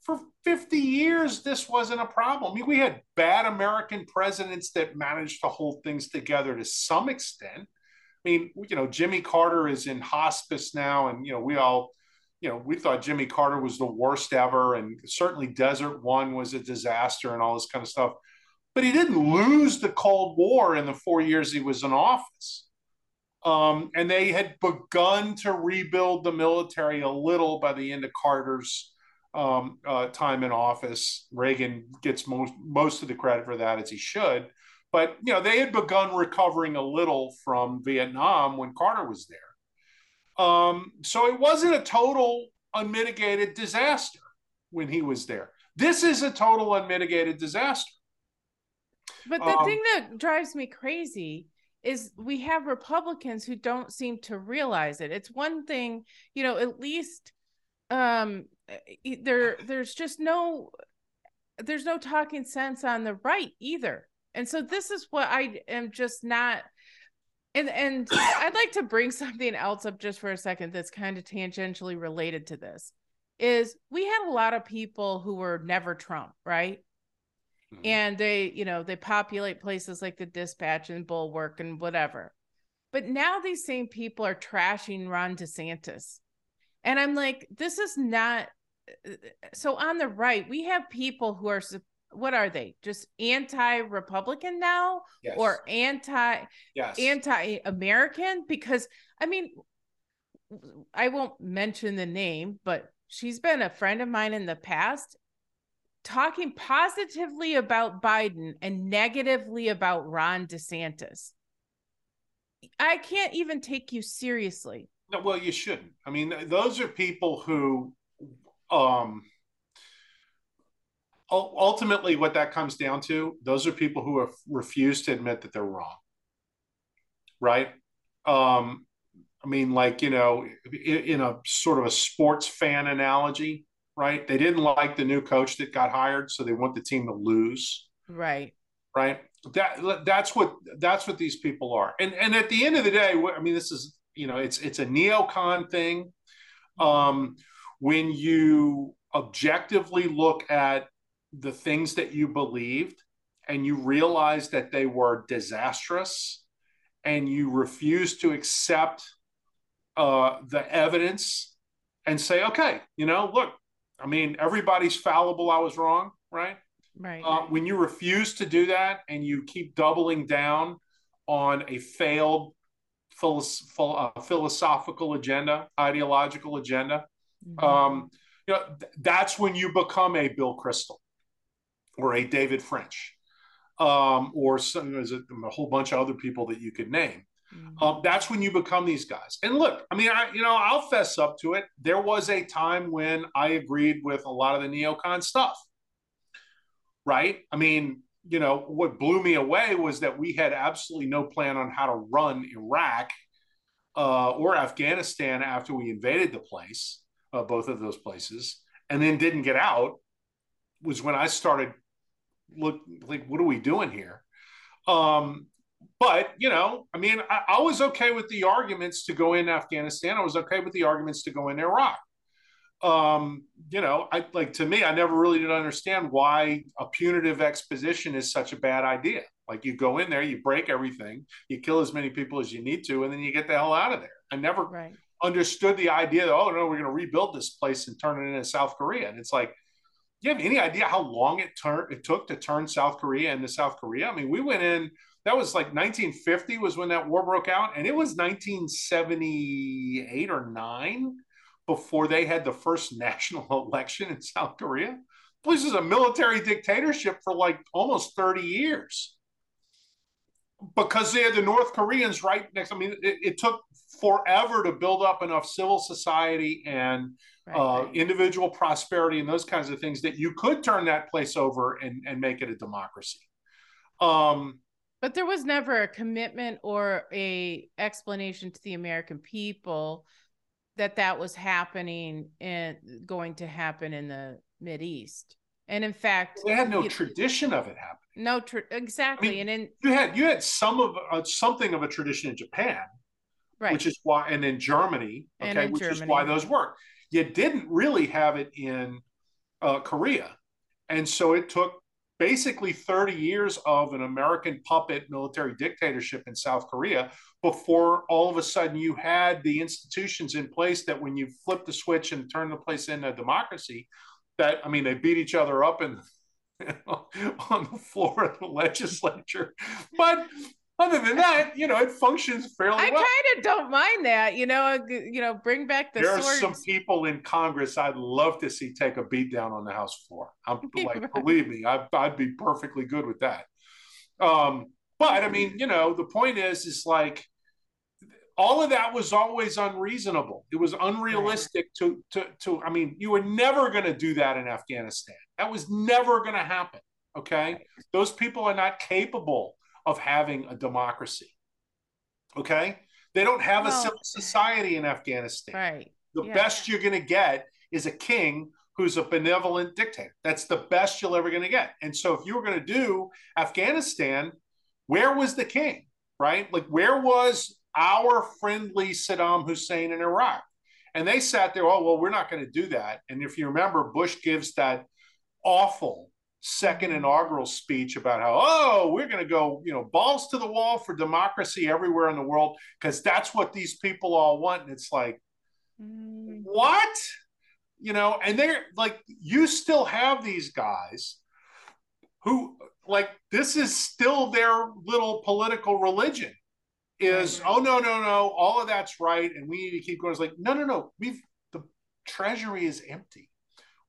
for fifty years, this wasn't a problem. I mean, we had bad American presidents that managed to hold things together to some extent. I mean, you know, Jimmy Carter is in hospice now. And, you know, we all, you know, we thought Jimmy Carter was the worst ever. And certainly Desert One was a disaster and all this kind of stuff. But he didn't lose the Cold War in the four years he was in office. Um, and they had begun to rebuild the military a little by the end of Carter's um, uh, time in office. Reagan gets most, most of the credit for that, as he should. But, you know, they had begun recovering a little from Vietnam when Carter was there. Um, so it wasn't a total unmitigated disaster when he was there. This is a total unmitigated disaster. But the um, thing that drives me crazy is we have Republicans who don't seem to realize it. It's one thing, you know, at least um, there there's just no there's no talking sense on the right either. And so this is what I am just not. And and I'd like to bring something else up just for a second that's kind of tangentially related to this, is we had a lot of people who were never Trump, right? Mm-hmm. And they, you know, they populate places like the Dispatch and Bulwark and whatever. But now these same people are trashing Ron DeSantis. And I'm like, this is not, so on the right, we have people who are, what are they? Just anti-Republican now? Yes. Or anti, yes. anti-American? Because, I mean, I won't mention the name, but she's been a friend of mine in the past, talking positively about Biden and negatively about Ron DeSantis. I can't even take you seriously. No, well, you shouldn't. I mean, those are people who, um, ultimately what that comes down to, those are people who have refused to admit that they're wrong. Right? Um, I mean, like, you know, in a sort of a sports fan analogy, right? They didn't like the new coach that got hired, so they want the team to lose. Right. Right. That that's what that's what these people are. And and at the end of the day, I mean, this is, you know, it's it's a neocon thing. Um, when you objectively look at the things that you believed and you realize that they were disastrous, and you refuse to accept uh, the evidence and say, okay, you know, look, I mean, everybody's fallible. I was wrong, right? Right. Uh, when you refuse to do that and you keep doubling down on a failed philo- uh, philosophical agenda, ideological agenda, mm-hmm. um, you know, th- that's when you become a Bill Kristol or a David French, um, or some, there's a, a whole bunch of other people that you could name. Mm-hmm. Um, that's when you become these guys. And look, I mean, I, you know, I'll fess up to it. There was a time when I agreed with a lot of the neocon stuff, right? I mean, you know, what blew me away was that we had absolutely no plan on how to run Iraq uh, or Afghanistan after we invaded the place, uh, both of those places, and then didn't get out, was when I started look like, what are we doing here? Um, But, you know, I mean, I, I was okay with the arguments to go in Afghanistan. I was okay with the arguments to go in Iraq. Um, you know, I like to me, I never really did understand why a punitive exposition is such a bad idea. Like you go in there, you break everything, you kill as many people as you need to, and then you get the hell out of there. I never right. understood the idea that, oh, no, we're going to rebuild this place and turn it into South Korea. And it's like, do you have any idea how long it, tur- it took to turn South Korea into South Korea? I mean, we went in... That was like nineteen fifty was when that war broke out. And it was nineteen seventy-eight or nine before they had the first national election in South Korea. This was a military dictatorship for like almost thirty years because they had the North Koreans right next. I mean, it, it took forever to build up enough civil society and right, uh, right. individual prosperity and those kinds of things that you could turn that place over and, and make it a democracy. Um, But there was never a commitment or a explanation to the American people that that was happening and going to happen in the Mideast. And in fact, they had no you, tradition of it happening. No, tra- exactly. I mean, and in you had you had some of uh, something of a tradition in Japan, right? Which is why, and in Germany, okay, in which Germany. is why those work. You didn't really have it in uh, Korea, and so it took. Basically thirty years of an American puppet military dictatorship in South Korea before all of a sudden you had the institutions in place that when you flip the switch and turn the place into a democracy, that, I mean, they beat each other up in, you know, on the floor of the legislature. But other than that, you know, it functions fairly I well. I kind of don't mind that, you know, you know, bring back the There swords. Are some people in Congress I'd love to see take a beat down on the House floor. I'm like, right. believe me, I, I'd be perfectly good with that. Um, but I mean, you know, the point is, is like, all of that was always unreasonable. It was unrealistic right. to, to, to, I mean, you were never going to do that in Afghanistan. That was never going to happen, okay? Those people are not capable of having a democracy. Okay. They don't have oh. a civil society in Afghanistan. Right. The yeah. best you're going to get is a king who's a benevolent dictator. That's the best you're ever going to get. And so if you were going to do Afghanistan, where was the king, right? Like, where was our friendly Saddam Hussein in Iraq? And they sat there, oh, well, we're not going to do that. And if you remember, Bush gives that awful second inaugural speech about how, oh, we're going to go, you know, balls to the wall for democracy everywhere in the world because that's what these people all want. And it's like, mm. what? You know, and they're like, you still have these guys who, like, this is still their little political religion. Is oh no no no all of that's right and we need to keep going. It's like no no no we've the treasury is empty,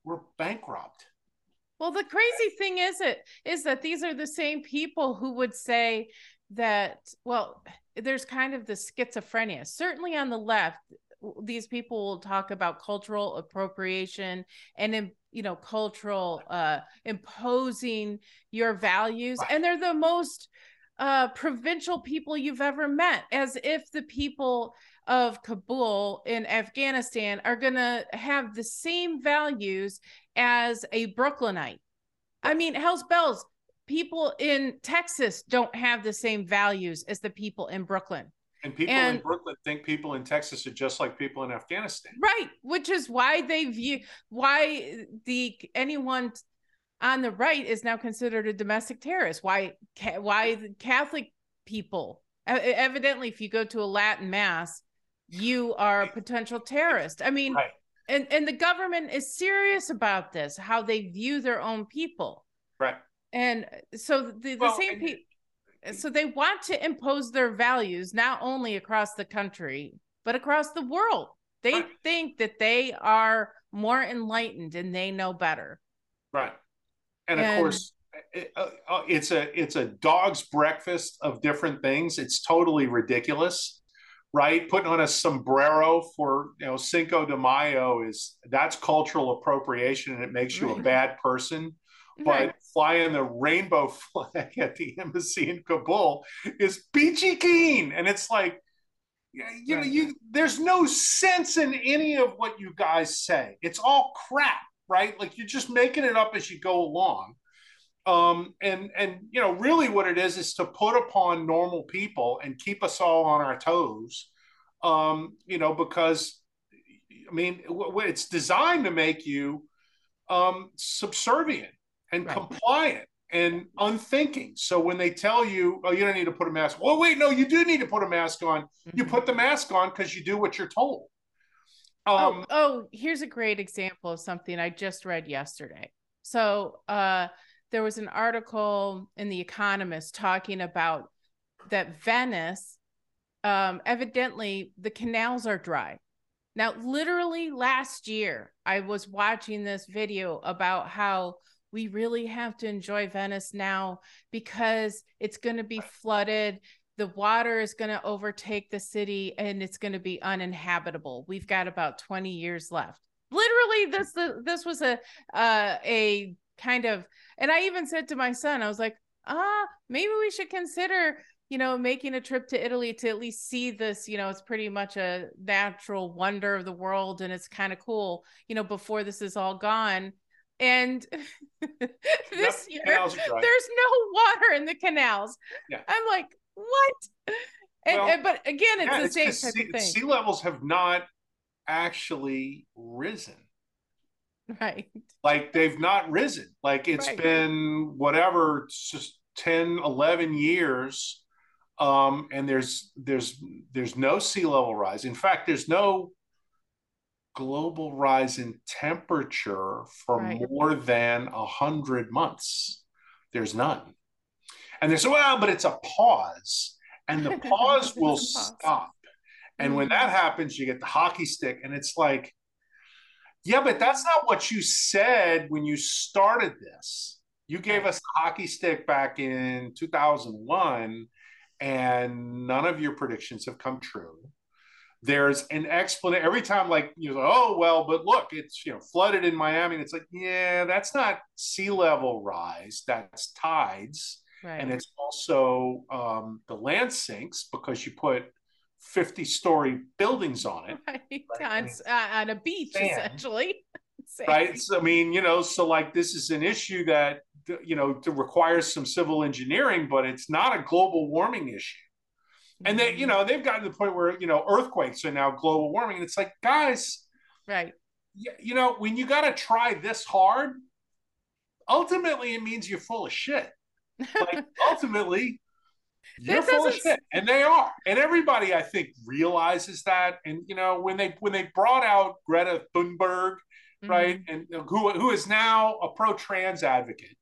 we're bankrupt. Well, the crazy thing is it is that these are the same people who would say that. Well, there's kind of the schizophrenia, certainly on the left. These people will talk about cultural appropriation and, you know, cultural uh imposing your values, and they're the most Uh, provincial people you've ever met, as if the people of Kabul in Afghanistan are going to have the same values as a Brooklynite. I mean, hell's bells, people in Texas don't have the same values as the people in Brooklyn. And people and, in Brooklyn think people in Texas are just like people in Afghanistan. Right, which is why they view, why the anyone on the right is now considered a domestic terrorist. Why, ca- why the Catholic people, evidently, if you go to a Latin mass, you are a potential terrorist. I mean, right. and, and the government is serious about this, how they view their own people. Right. And so the, the well, same people, so they want to impose their values, not only across the country, but across the world. They right. think that they are more enlightened and they know better. Right. And of and, course, it, uh, it's a it's a dog's breakfast of different things. It's totally ridiculous, right? Putting on a sombrero for, you know, Cinco de Mayo is that's cultural appropriation, and it makes you a bad person. Right. But flying the rainbow flag at the embassy in Kabul is peachy keen, and it's like, you know, you there's no sense in any of what you guys say. It's all crap. Right? Like, you're just making it up as you go along. Um, and, and, you know, really what it is, is to put upon normal people and keep us all on our toes, um, you know, because, I mean, it's designed to make you um, subservient and right. compliant and unthinking. So when they tell you, oh, you don't need to put a mask. Well, wait, no, you do need to put a mask on. Mm-hmm. You put the mask on because you do what you're told. Um, oh, oh, here's a great example of something I just read yesterday. So uh, there was an article in The Economist talking about that Venice, um, evidently the canals are dry. Now, literally last year, I was watching this video about how we really have to enjoy Venice now because it's going to be flooded. The water is going to overtake the city and it's going to be uninhabitable. We've got about twenty years left. Literally, this this was a uh, a kind of, and I even said to my son, I was like, ah, maybe we should consider, you know, making a trip to Italy to at least see this, you know, it's pretty much a natural wonder of the world. And it's kind of cool, you know, before this is all gone. And this year, there's no water in the canals. Yeah. I'm like, what? And, well, and, but again, it's yeah, the it's same type sea, of thing. Sea levels have not actually risen. Right. Like, they've not risen. Like, it's right. been whatever, it's just ten, eleven years. Um, and there's, there's, there's no sea level rise. In fact, there's no global rise in temperature for right. more than a hundred months. There's none. And they say, well, but it's a pause, and the pause will pause. stop. And mm-hmm. when that happens, you get the hockey stick. And it's like, yeah, but that's not what you said when you started this. You gave us the hockey stick back in two thousand one, and none of your predictions have come true. There's an explanation every time, like, you know, oh, well, but look, it's, you know, flooded in Miami. And it's like, yeah, that's not sea level rise. That's tides. Right. And it's also um, the land sinks because you put fifty-story buildings on it. Right. Right? On, uh, on a beach, sand, essentially. Sand. Right? So, I mean, you know, so like this is an issue that, you know, requires some civil engineering, but it's not a global warming issue. And they, you know, they've gotten to the point where, you know, earthquakes are now global warming. And it's like, guys, right. You, you know, when you got to try this hard, ultimately it means you're full of shit. Like, ultimately, you're full of shit. And they are. And everybody, I think, realizes that. And, you know, when they when they brought out Greta Thunberg, mm-hmm. right, and who who is now a pro-trans advocate.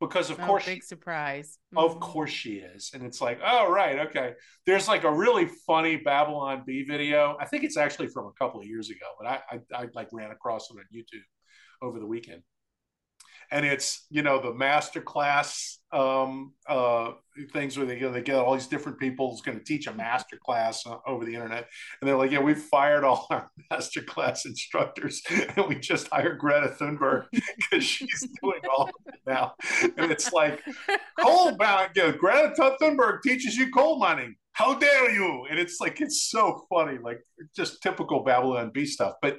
Because of oh, course, big she, surprise. Of mm-hmm. course she is, and it's like, oh right, okay. There's like a really funny Babylon Bee video. I think it's actually from a couple of years ago, but I, I I like ran across it on YouTube over the weekend. And it's, you know, the masterclass um, uh, things where they, you know, they get all these different people who's going to teach a masterclass over the internet, and they're like, yeah, we fired all our masterclass instructors, and we just hired Greta Thunberg because she's doing all of it now. And it's like, coal mining. You know, Greta Thunberg teaches you coal mining. How dare you? And it's like, it's so funny, like just typical Babylon Bee stuff, but.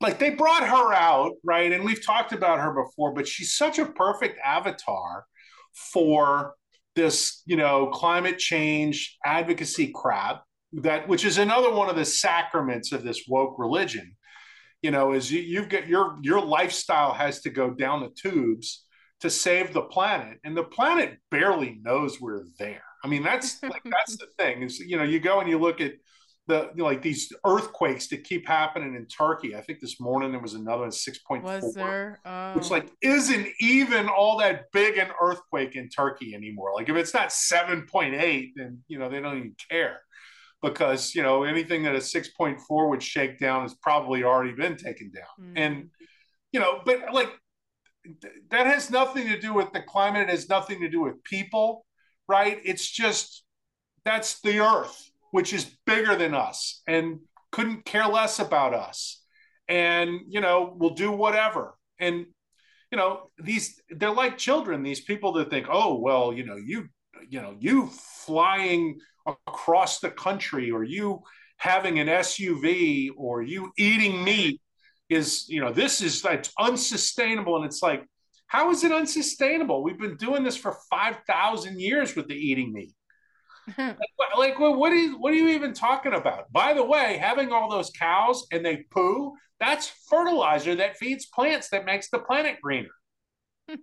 Like they brought her out, right? And we've talked about her before, but she's such a perfect avatar for this, you know, climate change advocacy crap, that which is another one of the sacraments of this woke religion. You know, is you, you've got your your lifestyle has to go down the tubes to save the planet, and the planet barely knows we're there. I mean, that's like that's the thing is, you know, you go and you look at. The you know, like these earthquakes that keep happening in Turkey. I think this morning there was another one, six point four. Was there? Oh. Which like isn't even all that big an earthquake in Turkey anymore. Like if it's not seven point eight, then you know they don't even care, because you know anything that a six point four would shake down has probably already been taken down. Mm. And you know, but like th- that has nothing to do with the climate. It has nothing to do with people, right? It's just that's the Earth, which is bigger than us and couldn't care less about us. And, you know, we'll do whatever. And, you know, these, they're like children, these people that think, oh, well, you know, you, you know, you flying across the country, or you having an S U V, or you eating meat is, you know, this is, that's unsustainable. And it's like, how is it unsustainable? We've been doing this for five thousand years with the eating meat. like, like well, what is what are you even talking about? By the way, having all those cows and they poo, that's fertilizer that feeds plants that makes the planet greener. Did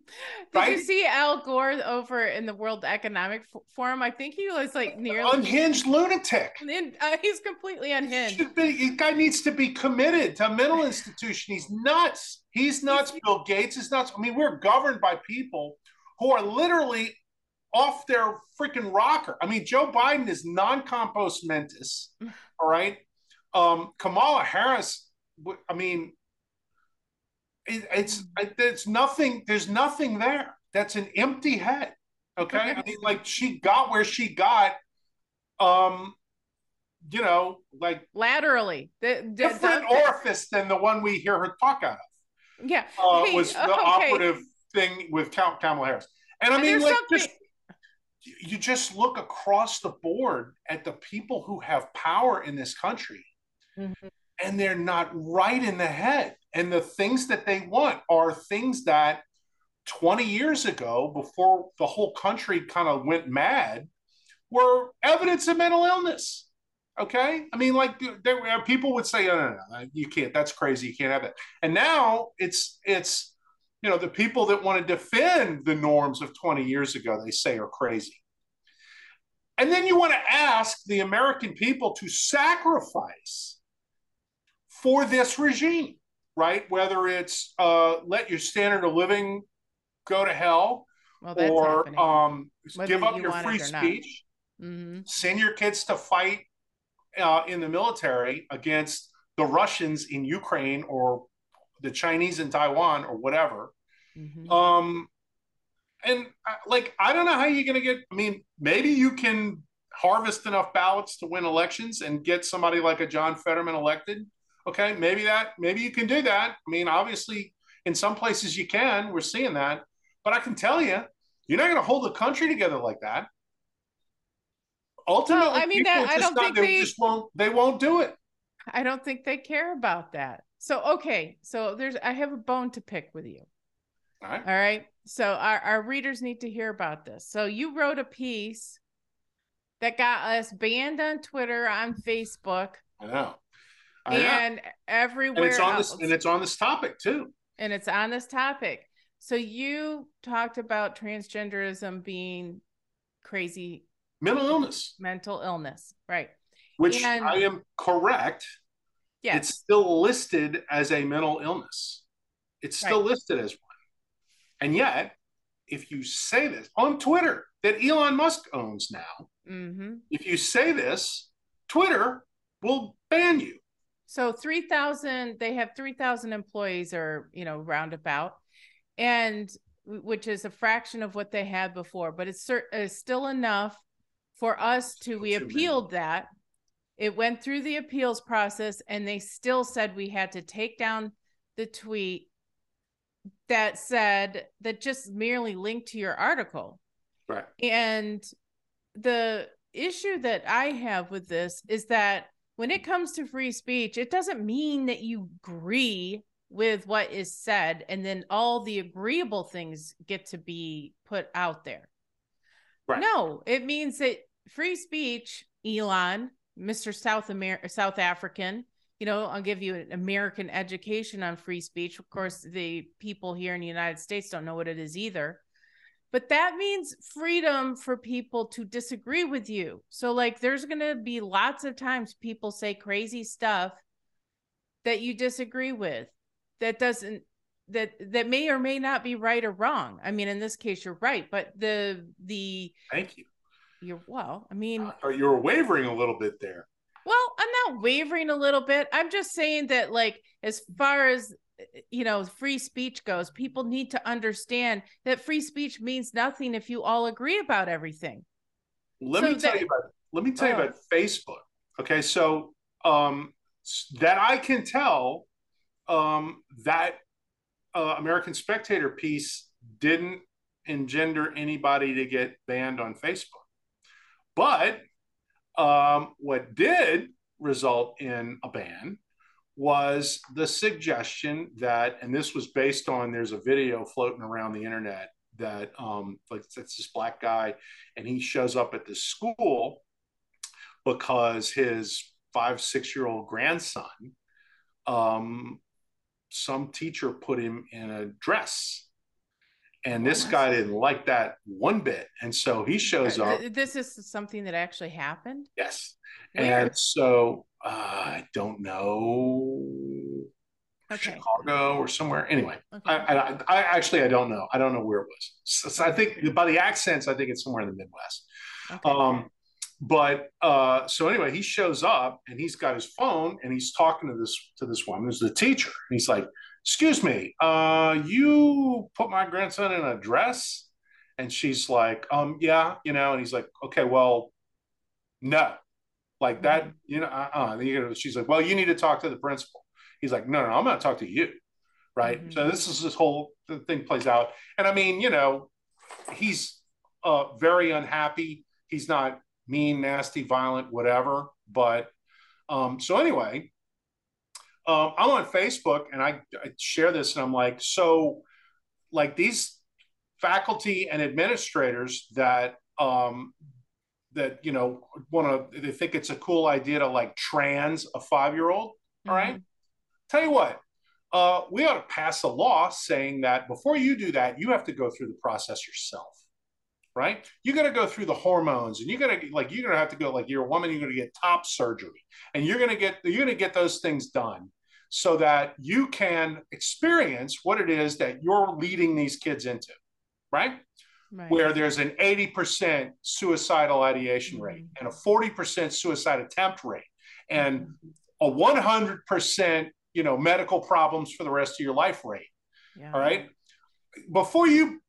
right? you see Al Gore over in the World Economic Forum? I think he was like nearly unhinged lunatic. And, uh, he's completely unhinged. He be, this guy needs to be committed to a mental institution. He's nuts. He's nuts. Bill Gates is nuts. I mean, we're governed by people who are literally off their freaking rocker. I mean, Joe Biden is non-compos mentis, all right? Um, Kamala Harris, I mean, it, it's it's nothing, there's nothing there. That's an empty head, okay? I mean, like she got where she got, um, you know, like- Laterally. The, the, different the, the, orifice than the one we hear her talk out of. Yeah. Uh, hey, was the okay. operative thing with Kamala Harris. And I and mean, like, something- just, you just look across the board at the people who have power in this country, mm-hmm. and they're not right in the head. And the things that they want are things that twenty years ago, before the whole country kind of went mad, were evidence of mental illness. Okay? I mean, like, there, people would say, oh, no, no, no, you can't. That's crazy. You can't have that. And now it's it's. You know, the people that want to defend the norms of twenty years ago, they say are crazy. And then you want to ask the American people to sacrifice for this regime, right? Whether it's uh, let your standard of living go to hell, well, or um, give up your free speech, mm-hmm. send your kids to fight uh, in the military against the Russians in Ukraine, or the Chinese in Taiwan, or whatever. Mm-hmm. Um, and I, like, I don't know how you're going to get, I mean, maybe you can harvest enough ballots to win elections and get somebody like a John Fetterman elected. Okay. Maybe that, maybe you can do that. I mean, obviously in some places you can, we're seeing that, but I can tell you, you're not going to hold the country together like that. ultimately, well, I mean, that, I don't think they, they just won't. They won't do it. I don't think they care about that. So okay, so there's. I have a bone to pick with you. All right. All right. So our, our readers need to hear about this. So you wrote a piece that got us banned on Twitter, on Facebook. I know. I and know. everywhere. And it's on else. this. And it's on this topic too. And it's on this topic. So you talked about transgenderism being crazy. Mental illness. Mental illness, right. Which and, I am correct. Yes. It's still listed as a mental illness. It's still right. listed as one. And yet, if you say this on Twitter that Elon Musk owns now, mm-hmm. if you say this, Twitter will ban you. So three thousand, they have three thousand employees or, you know, roundabout, and which is a fraction of what they had before, but it's, it's still enough for us to, we appealed that. It went through the appeals process and they still said we had to take down the tweet that said, that just merely linked to your article. Right. And the issue that I have with this is that when it comes to free speech, it doesn't mean that you agree with what is said and then all the agreeable things get to be put out there. Right. No, it means that free speech, Elon, Mister South Amer- South African, you know, I'll give you an American education on free speech. Of course, the people here in the United States don't know what it is either. But that means freedom for people to disagree with you. So like, there's going to be lots of times people say crazy stuff that you disagree with, that doesn't, that, that may or may not be right or wrong. I mean, in this case, you're right, but the, the, thank you. You're well, I mean, uh, you're wavering a little bit there. Well, I'm not wavering a little bit. I'm just saying that, like, as far as, you know, free speech goes, people need to understand that free speech means nothing if you all agree about everything. Let so me tell that, you about let me tell oh. you about Facebook. Okay, so um, that I can tell um, that uh, American Spectator piece didn't engender anybody to get banned on Facebook, but um, what did result in a ban was the suggestion that, and this was based on, there's a video floating around the internet that um, like it's this black guy and he shows up at this school because his five, six-year-old grandson, um, some teacher put him in a dress. And this guy didn't like that one bit. And so he shows up. This is something that actually happened? Yes. Where? And so uh, I don't know, okay. Chicago or somewhere. Anyway, okay. I, I, I actually, I don't know. I don't know where it was. So, so I think by the accents, I think it's somewhere in the Midwest. Okay. Um, but uh, so anyway, he shows up and he's got his phone and he's talking to this, to this woman who's the teacher. And he's like, excuse me, uh, you put my grandson in a dress? And she's like, um, yeah, you know, and he's like, okay, well, no, like that, you know, uh-uh. And, you know, she's like, well, you need to talk to the principal. He's like, no, no, I'm going to talk to you. Right. Mm-hmm. So this is this whole thing plays out. And I mean, you know, he's uh, very unhappy. He's not mean, nasty, violent, whatever. But um, so anyway, Um, I'm on Facebook and I, I share this and I'm like, so like these faculty and administrators that, um, that, you know, want to, they think it's a cool idea to like trans a five-year-old. Mm-hmm. All right. Tell you what, uh, we ought to pass a law saying that before you do that, you have to go through the process yourself. Right. You got to go through the hormones and you got to like, you're going to have to go like you're a woman, you're going to get top surgery and you're going to get, you're going to get those things done so that you can experience what it is that you're leading these kids into. Right. Right. Where there's an eighty percent suicidal ideation mm-hmm. rate and a forty percent suicide attempt rate and a one hundred percent, you know, medical problems for the rest of your life rate. Yeah. All right. Before you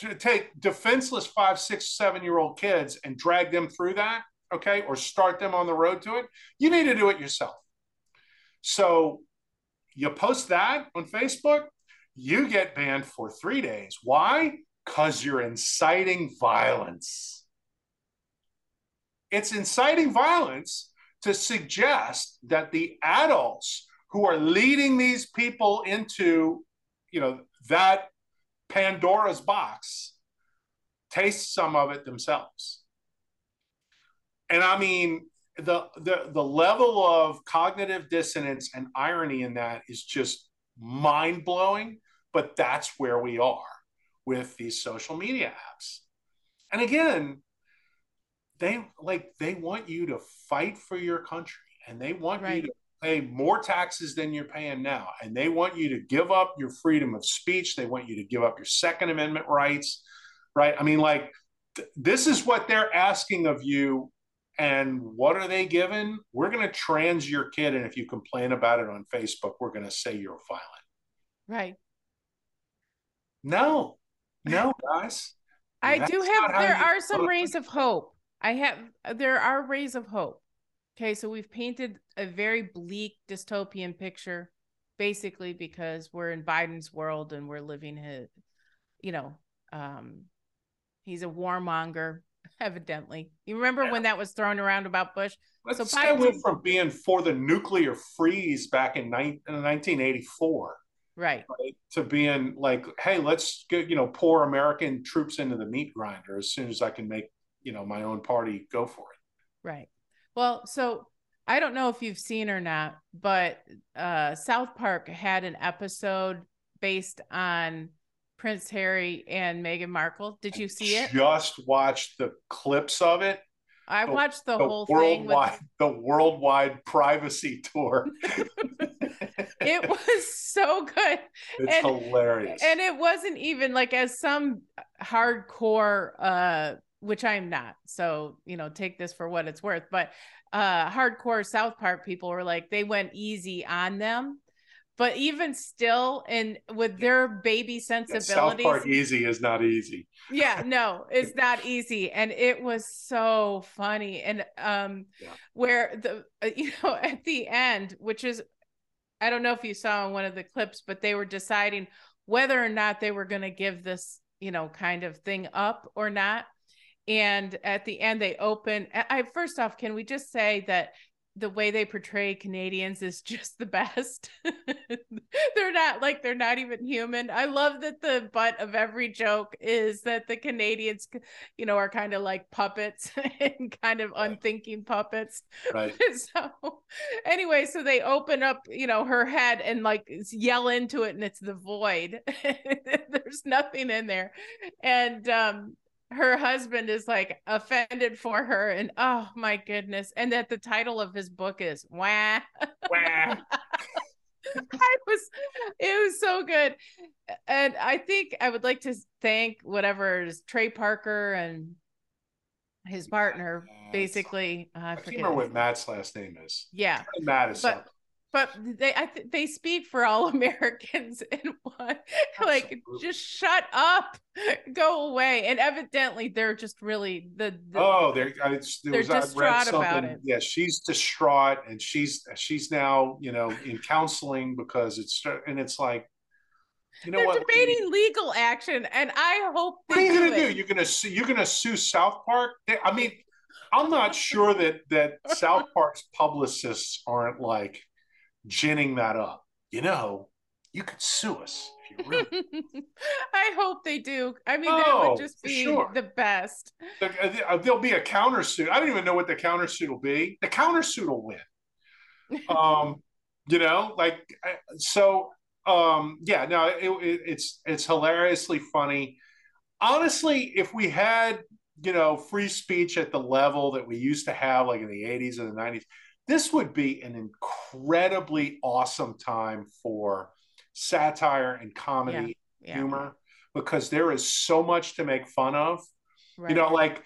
to take defenseless five, six, seven-year-old kids and drag them through that, okay, or start them on the road to it, you need to do it yourself. So you post that on Facebook, you get banned for three days. Why? Because you're inciting violence. It's inciting violence to suggest that the adults who are leading these people into, you know, that Pandora's box taste some of it themselves. And I mean, the the the level of cognitive dissonance and irony in that is just mind-blowing, but that's where we are with these social media apps. And again, they like they want you to fight for your country, and they want right. you to pay more taxes than you're paying now, and they want you to give up your freedom of speech. They want you to give up your Second Amendment rights, right? I mean, like th- this is what they're asking of you. And what are they giving? We're going to trans your kid. And if you complain about it on Facebook, we're going to say you're violent. Right. No, no, guys. I That's do have, there are some rays of hope. I have, there are rays of hope. Okay. So we've painted a very bleak dystopian picture, basically because we're in Biden's world and we're living his, you know, um, he's a warmonger. Evidently. You remember yeah. when that was thrown around about Bush? Let's so Biden went from being for the nuclear freeze back in, nineteen eighty-four right. right, to being like, hey, let's get, you know, pour American troops into the meat grinder as soon as I can make, you know, my own party go for it. Right. Well, so I don't know if you've seen or not, but uh, South Park had an episode based on Prince Harry and Meghan Markle. Did you see it? Just watched the clips of it. I the, watched the, the whole worldwide, thing. With... The worldwide privacy tour. It was so good. It's and, hilarious. And it wasn't even like as some hardcore, uh, which I'm not. So, you know, take this for what it's worth. But uh, hardcore South Park people were like, they went easy on them. But even still, and with their baby sensibilities, yeah, South Park easy is not easy. Yeah, no, it's not easy, and it was so funny. And um, yeah. where the you know at the end, which is, I don't know if you saw in one of the clips, but they were deciding whether or not they were going to give this, you know, kind of thing up or not. And at the end, they open. I first off, can we just say that the way they portray Canadians is just the best. They're not like, they're not even human. I love that the butt of every joke is that the Canadians, you know, are kind of like puppets and kind of right. unthinking puppets. Right. So anyway, so they open up, you know, her head and like yell into it and it's the void. There's nothing in there. And, um, her husband is like offended for her and oh my goodness. And that the title of his book is Wah. Wah. I was, it was so good. And I think I would like to thank whatever it is, Trey Parker and his partner, Matt's. basically. Uh, I, I forget remember what Matt's last name is. Yeah. Matt is but, but they, I th- they speak for all Americans in one, like, just shut up, go away. And evidently they're just really the, the oh, they're, I, they're was, distraught about it. Yeah. She's distraught and she's, she's now, you know, in counseling because it's, and it's like, you know, they're what? debating legal action. And I hope. What are you going to do? You're going to sue, you're going to sue South Park. I mean, I'm not sure that, that South Park's publicists aren't like, ginning that up. You know, you could sue us if you really. I hope they do. I mean, oh, that would just be sure. the best. There'll be a countersuit. I don't even know what the countersuit will be. The countersuit will win. Um, you know, like so. Um, yeah, no, it, it, it's it's hilariously funny. Honestly, if we had, you know, free speech at the level that we used to have, like in the eighties and the nineties. This would be an incredibly awesome time for satire and comedy, yeah, yeah. humor, because there is so much to make fun of. Right. You know, like,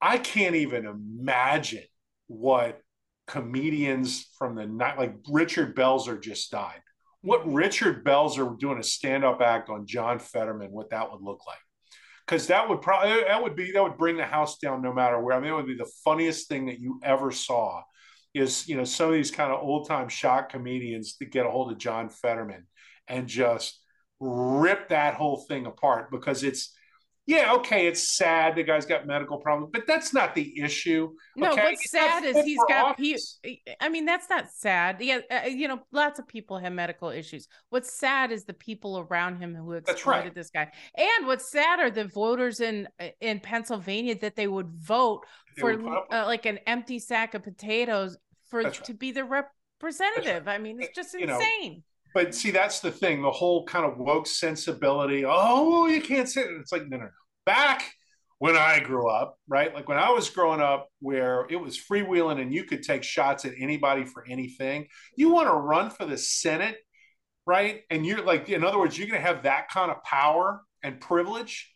I can't even imagine what comedians from the night, like Richard Belzer just died. What Richard Belzer doing a stand-up act on John Fetterman, what that would look like. Because that would probably, that would be, that would bring the house down no matter where. I mean, it would be the funniest thing that you ever saw. Is, you know, some of these kind of old-time shock comedians to get a hold of John Fetterman and just rip that whole thing apart, because it's yeah, okay, it's sad the guy's got medical problems, but that's not the issue. No, okay? What's sad is he's got, he, I mean, that's not sad. Yeah, uh, you know, lots of people have medical issues. What's sad is the people around him who exploited right. this guy. And what's sad are the voters in in Pennsylvania that they would vote they for would uh, like an empty sack of potatoes for right. to be the representative. Right. I mean, it's just it, insane. You know, but see, that's the thing, the whole kind of woke sensibility. Oh, you can't sit. It's like, no, no, no. Back when I grew up, right? Like when I was growing up where it was freewheeling and you could take shots at anybody for anything. You want to run for the Senate, right? And you're like, in other words, you're going to have that kind of power and privilege.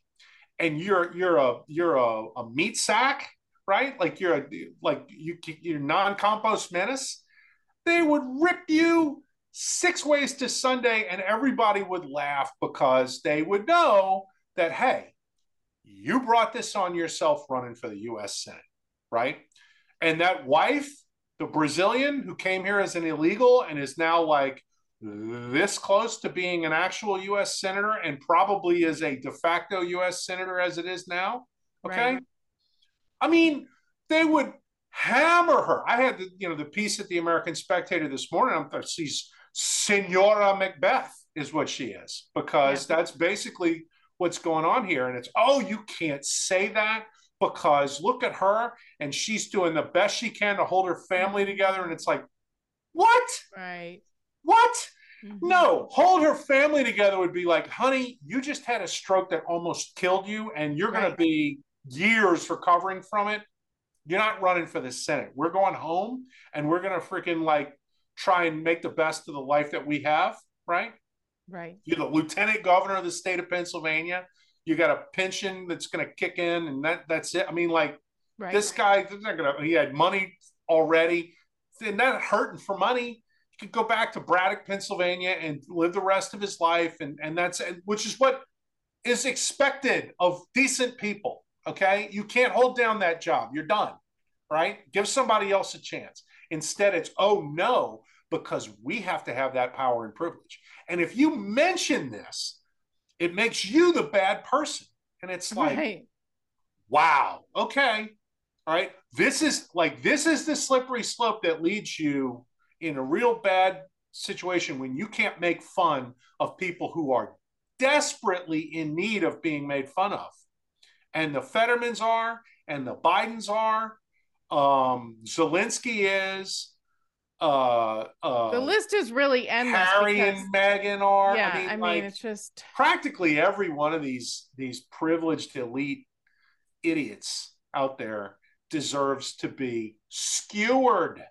And you're, you're a, you're a, a meat sack, right? Like you're a, like you, you're non-compost menace. They would rip you six ways to Sunday, and everybody would laugh because they would know that, hey, you brought this on yourself running for the U S Senate, right? And that wife, the Brazilian who came here as an illegal and is now like this close to being an actual U S Senator and probably is a de facto U S Senator as it is now, okay? Right. I mean, they would hammer her. I had the, you know, the piece at the American Spectator this morning. I'm, she's Senora Macbeth is what she is, because yeah. that's basically what's going on here. And it's, oh, you can't say that because look at her and she's doing the best she can to hold her family together. And it's like, what? Right. What? Mm-hmm. No, hold her family together would be like, honey, you just had a stroke that almost killed you and you're right. going to be years recovering from it. You're not running for the Senate. We're going home and we're going to freaking like try and make the best of the life that we have, right? Right. You're the lieutenant governor of the state of Pennsylvania. You got a pension that's going to kick in and that that's it. I mean, like right. this guy, they're gonna, he had money already. They're not hurting for money. He could go back to Braddock, Pennsylvania and live the rest of his life. And, and that's, which is what is expected of decent people. Okay, you can't hold down that job. You're done, right? Give somebody else a chance. Instead, it's, oh, no, because we have to have that power and privilege. And if you mention this, it makes you the bad person. And it's like, right. wow, okay, all right. This is like, this is the slippery slope that leads you in a real bad situation when you can't make fun of people who are desperately in need of being made fun of. And the Fettermans are, and the Bidens are, um, Zelensky is. Uh, uh, the list is really endless. Harry because, and Meghan are. Yeah, I mean, I mean like, it's just practically every one of these these privileged elite idiots out there deserves to be skewered,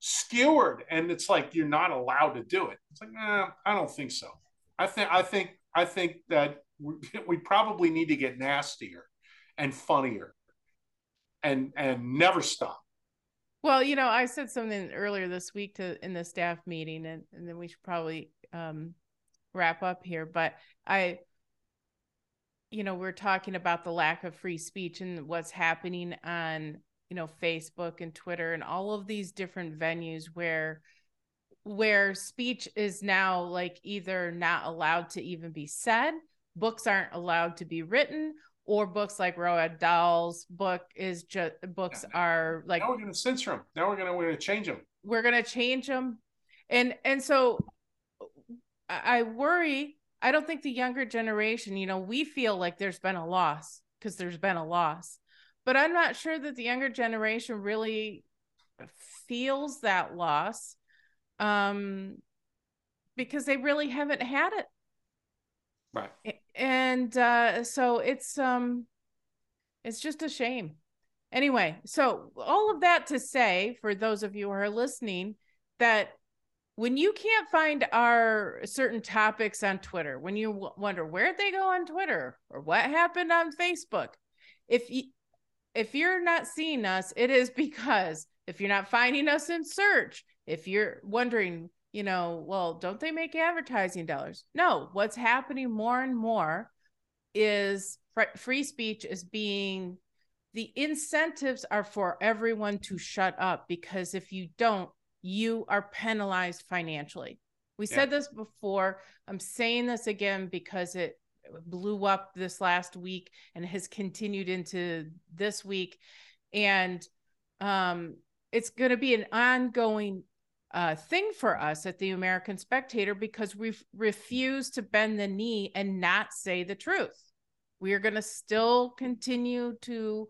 skewered, and it's like you're not allowed to do it. It's like, nah, I don't think so. I think, I think, I think that we, we probably need to get nastier and funnier and and never stop. Well, you know, I said something earlier this week to in the staff meeting, and, and then we should probably um wrap up here, but I you know we're talking about the lack of free speech and what's happening on you know Facebook and Twitter and all of these different venues where where speech is now like either not allowed to even be said, books aren't allowed to be written, or books like Roald Dahl's book is just books yeah, are like, now we're going to censor them. Now we're going to, we're going to change them. We're going to change them. And, and so I worry, I don't think the younger generation, you know, we feel like there's been a loss because there's been a loss, but I'm not sure that the younger generation really feels that loss um, because they really haven't had it. Right. And uh, so it's um, it's just a shame. Anyway, so all of that to say, for those of you who are listening, that when you can't find our certain topics on Twitter, when you w- wonder where'd they go on Twitter or what happened on Facebook, if you, if you're not seeing us, it is because if you're not finding us in search, if you're wondering, you know, well, don't they make advertising dollars? No, what's happening more and more is free speech is being, the incentives are for everyone to shut up, because if you don't, you are penalized financially. We yeah. said this before. I'm saying this again because it blew up this last week and has continued into this week. And um, it's going to be an ongoing uh, thing for us at the American Spectator, because we refuse to bend the knee and not say the truth. We are going to still continue to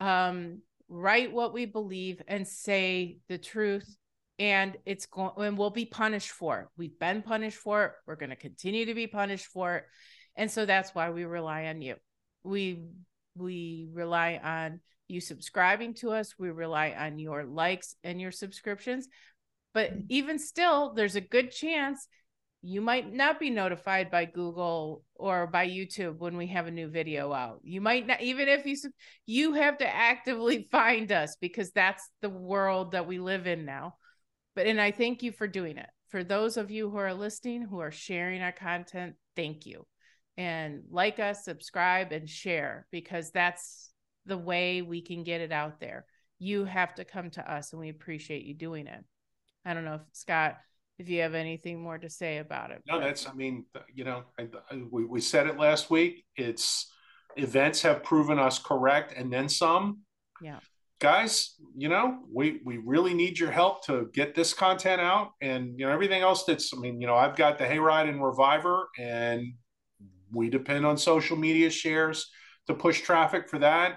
um, write what we believe and say the truth. And it's going, and we'll be punished for it. We've been punished for it. We're going to continue to be punished for it. And so that's why we rely on you. We, we rely on you subscribing to us. We rely on your likes and your subscriptions, but even still, there's a good chance you might not be notified by Google or by YouTube when we have a new video out. You might not, even if you, you have to actively find us, because that's the world that we live in now. But, and I thank you for doing it. For those of you who are listening, who are sharing our content, thank you. And like us, subscribe, and share, because that's the way we can get it out there. You have to come to us, and we appreciate you doing it. I don't know if, Scott, if you have anything more to say about it. No, but that's, I mean, you know, I, I, we, we said it last week. It's events have proven us correct, and then some. Yeah. Guys, you know, we, we really need your help to get this content out, and, you know, everything else that's, I mean, you know, I've got the Hayride and Reviver, and we depend on social media shares to push traffic for that.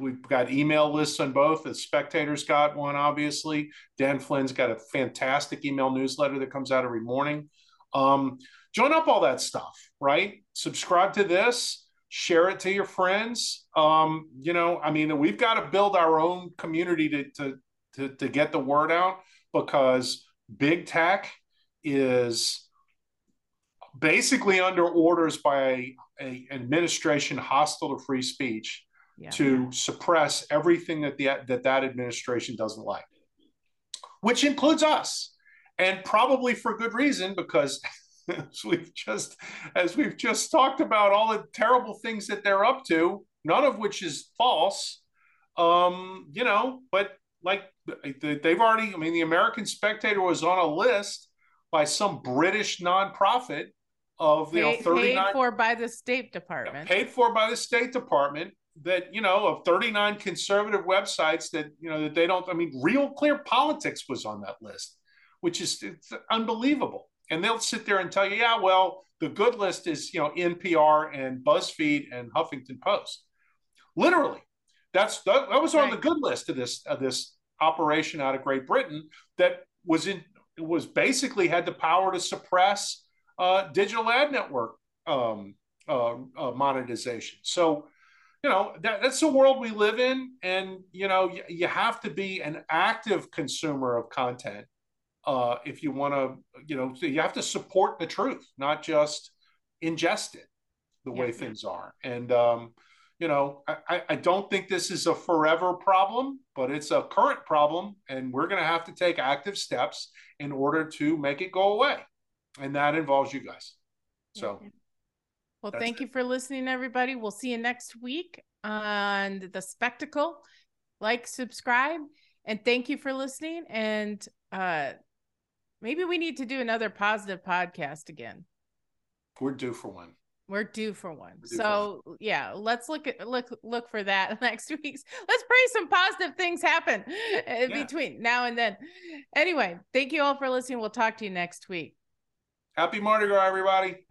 We've got email lists on both. The Spectator's got one, obviously. Dan Flynn's got a fantastic email newsletter that comes out every morning. Um, join up all that stuff, right? Subscribe to this. Share it to your friends. Um, you know, I mean, we've got to build our own community to, to, to, to get the word out, because big tech is basically under orders by an administration hostile to free speech, yeah, to suppress everything that, the, that that administration doesn't like, which includes us, and probably for good reason, because As we've just, as we've just talked about, all the terrible things that they're up to, none of which is false, um, you know. But like they've already, I mean, the American Spectator was on a list by some British nonprofit of you paid, know, thirty-nine paid for by the State Department, paid for by the State Department, that, you know, of thirty-nine conservative websites that, you know, that they don't. I mean, Real Clear Politics was on that list, which is, it's unbelievable. And they'll sit there and tell you, yeah, well, the good list is, you know, N P R and BuzzFeed and Huffington Post. Literally, that's that, that was on the good list of this of this operation out of Great Britain that was in was basically had the power to suppress uh, digital ad network um, uh, uh, monetization. So, you know, that, that's the world we live in, and you know, you, you have to be an active consumer of content. Uh, if you want to, you know, you have to support the truth, not just ingest it the yeah, way yeah. things are. And, um, you know, I, I don't think this is a forever problem, but it's a current problem. And we're going to have to take active steps in order to make it go away. And that involves you guys. So, yeah. well, thank it. you for listening, everybody. We'll see you next week on The Spectacle. Like, subscribe, and thank you for listening. And, uh, maybe we need to do another positive podcast again. We're due for one. We're due for one. Due so for one. yeah, let's look at look look for that next week's. Let's pray some positive things happen in yeah. between now and then. Anyway, thank you all for listening. We'll talk to you next week. Happy Mardi Gras, everybody.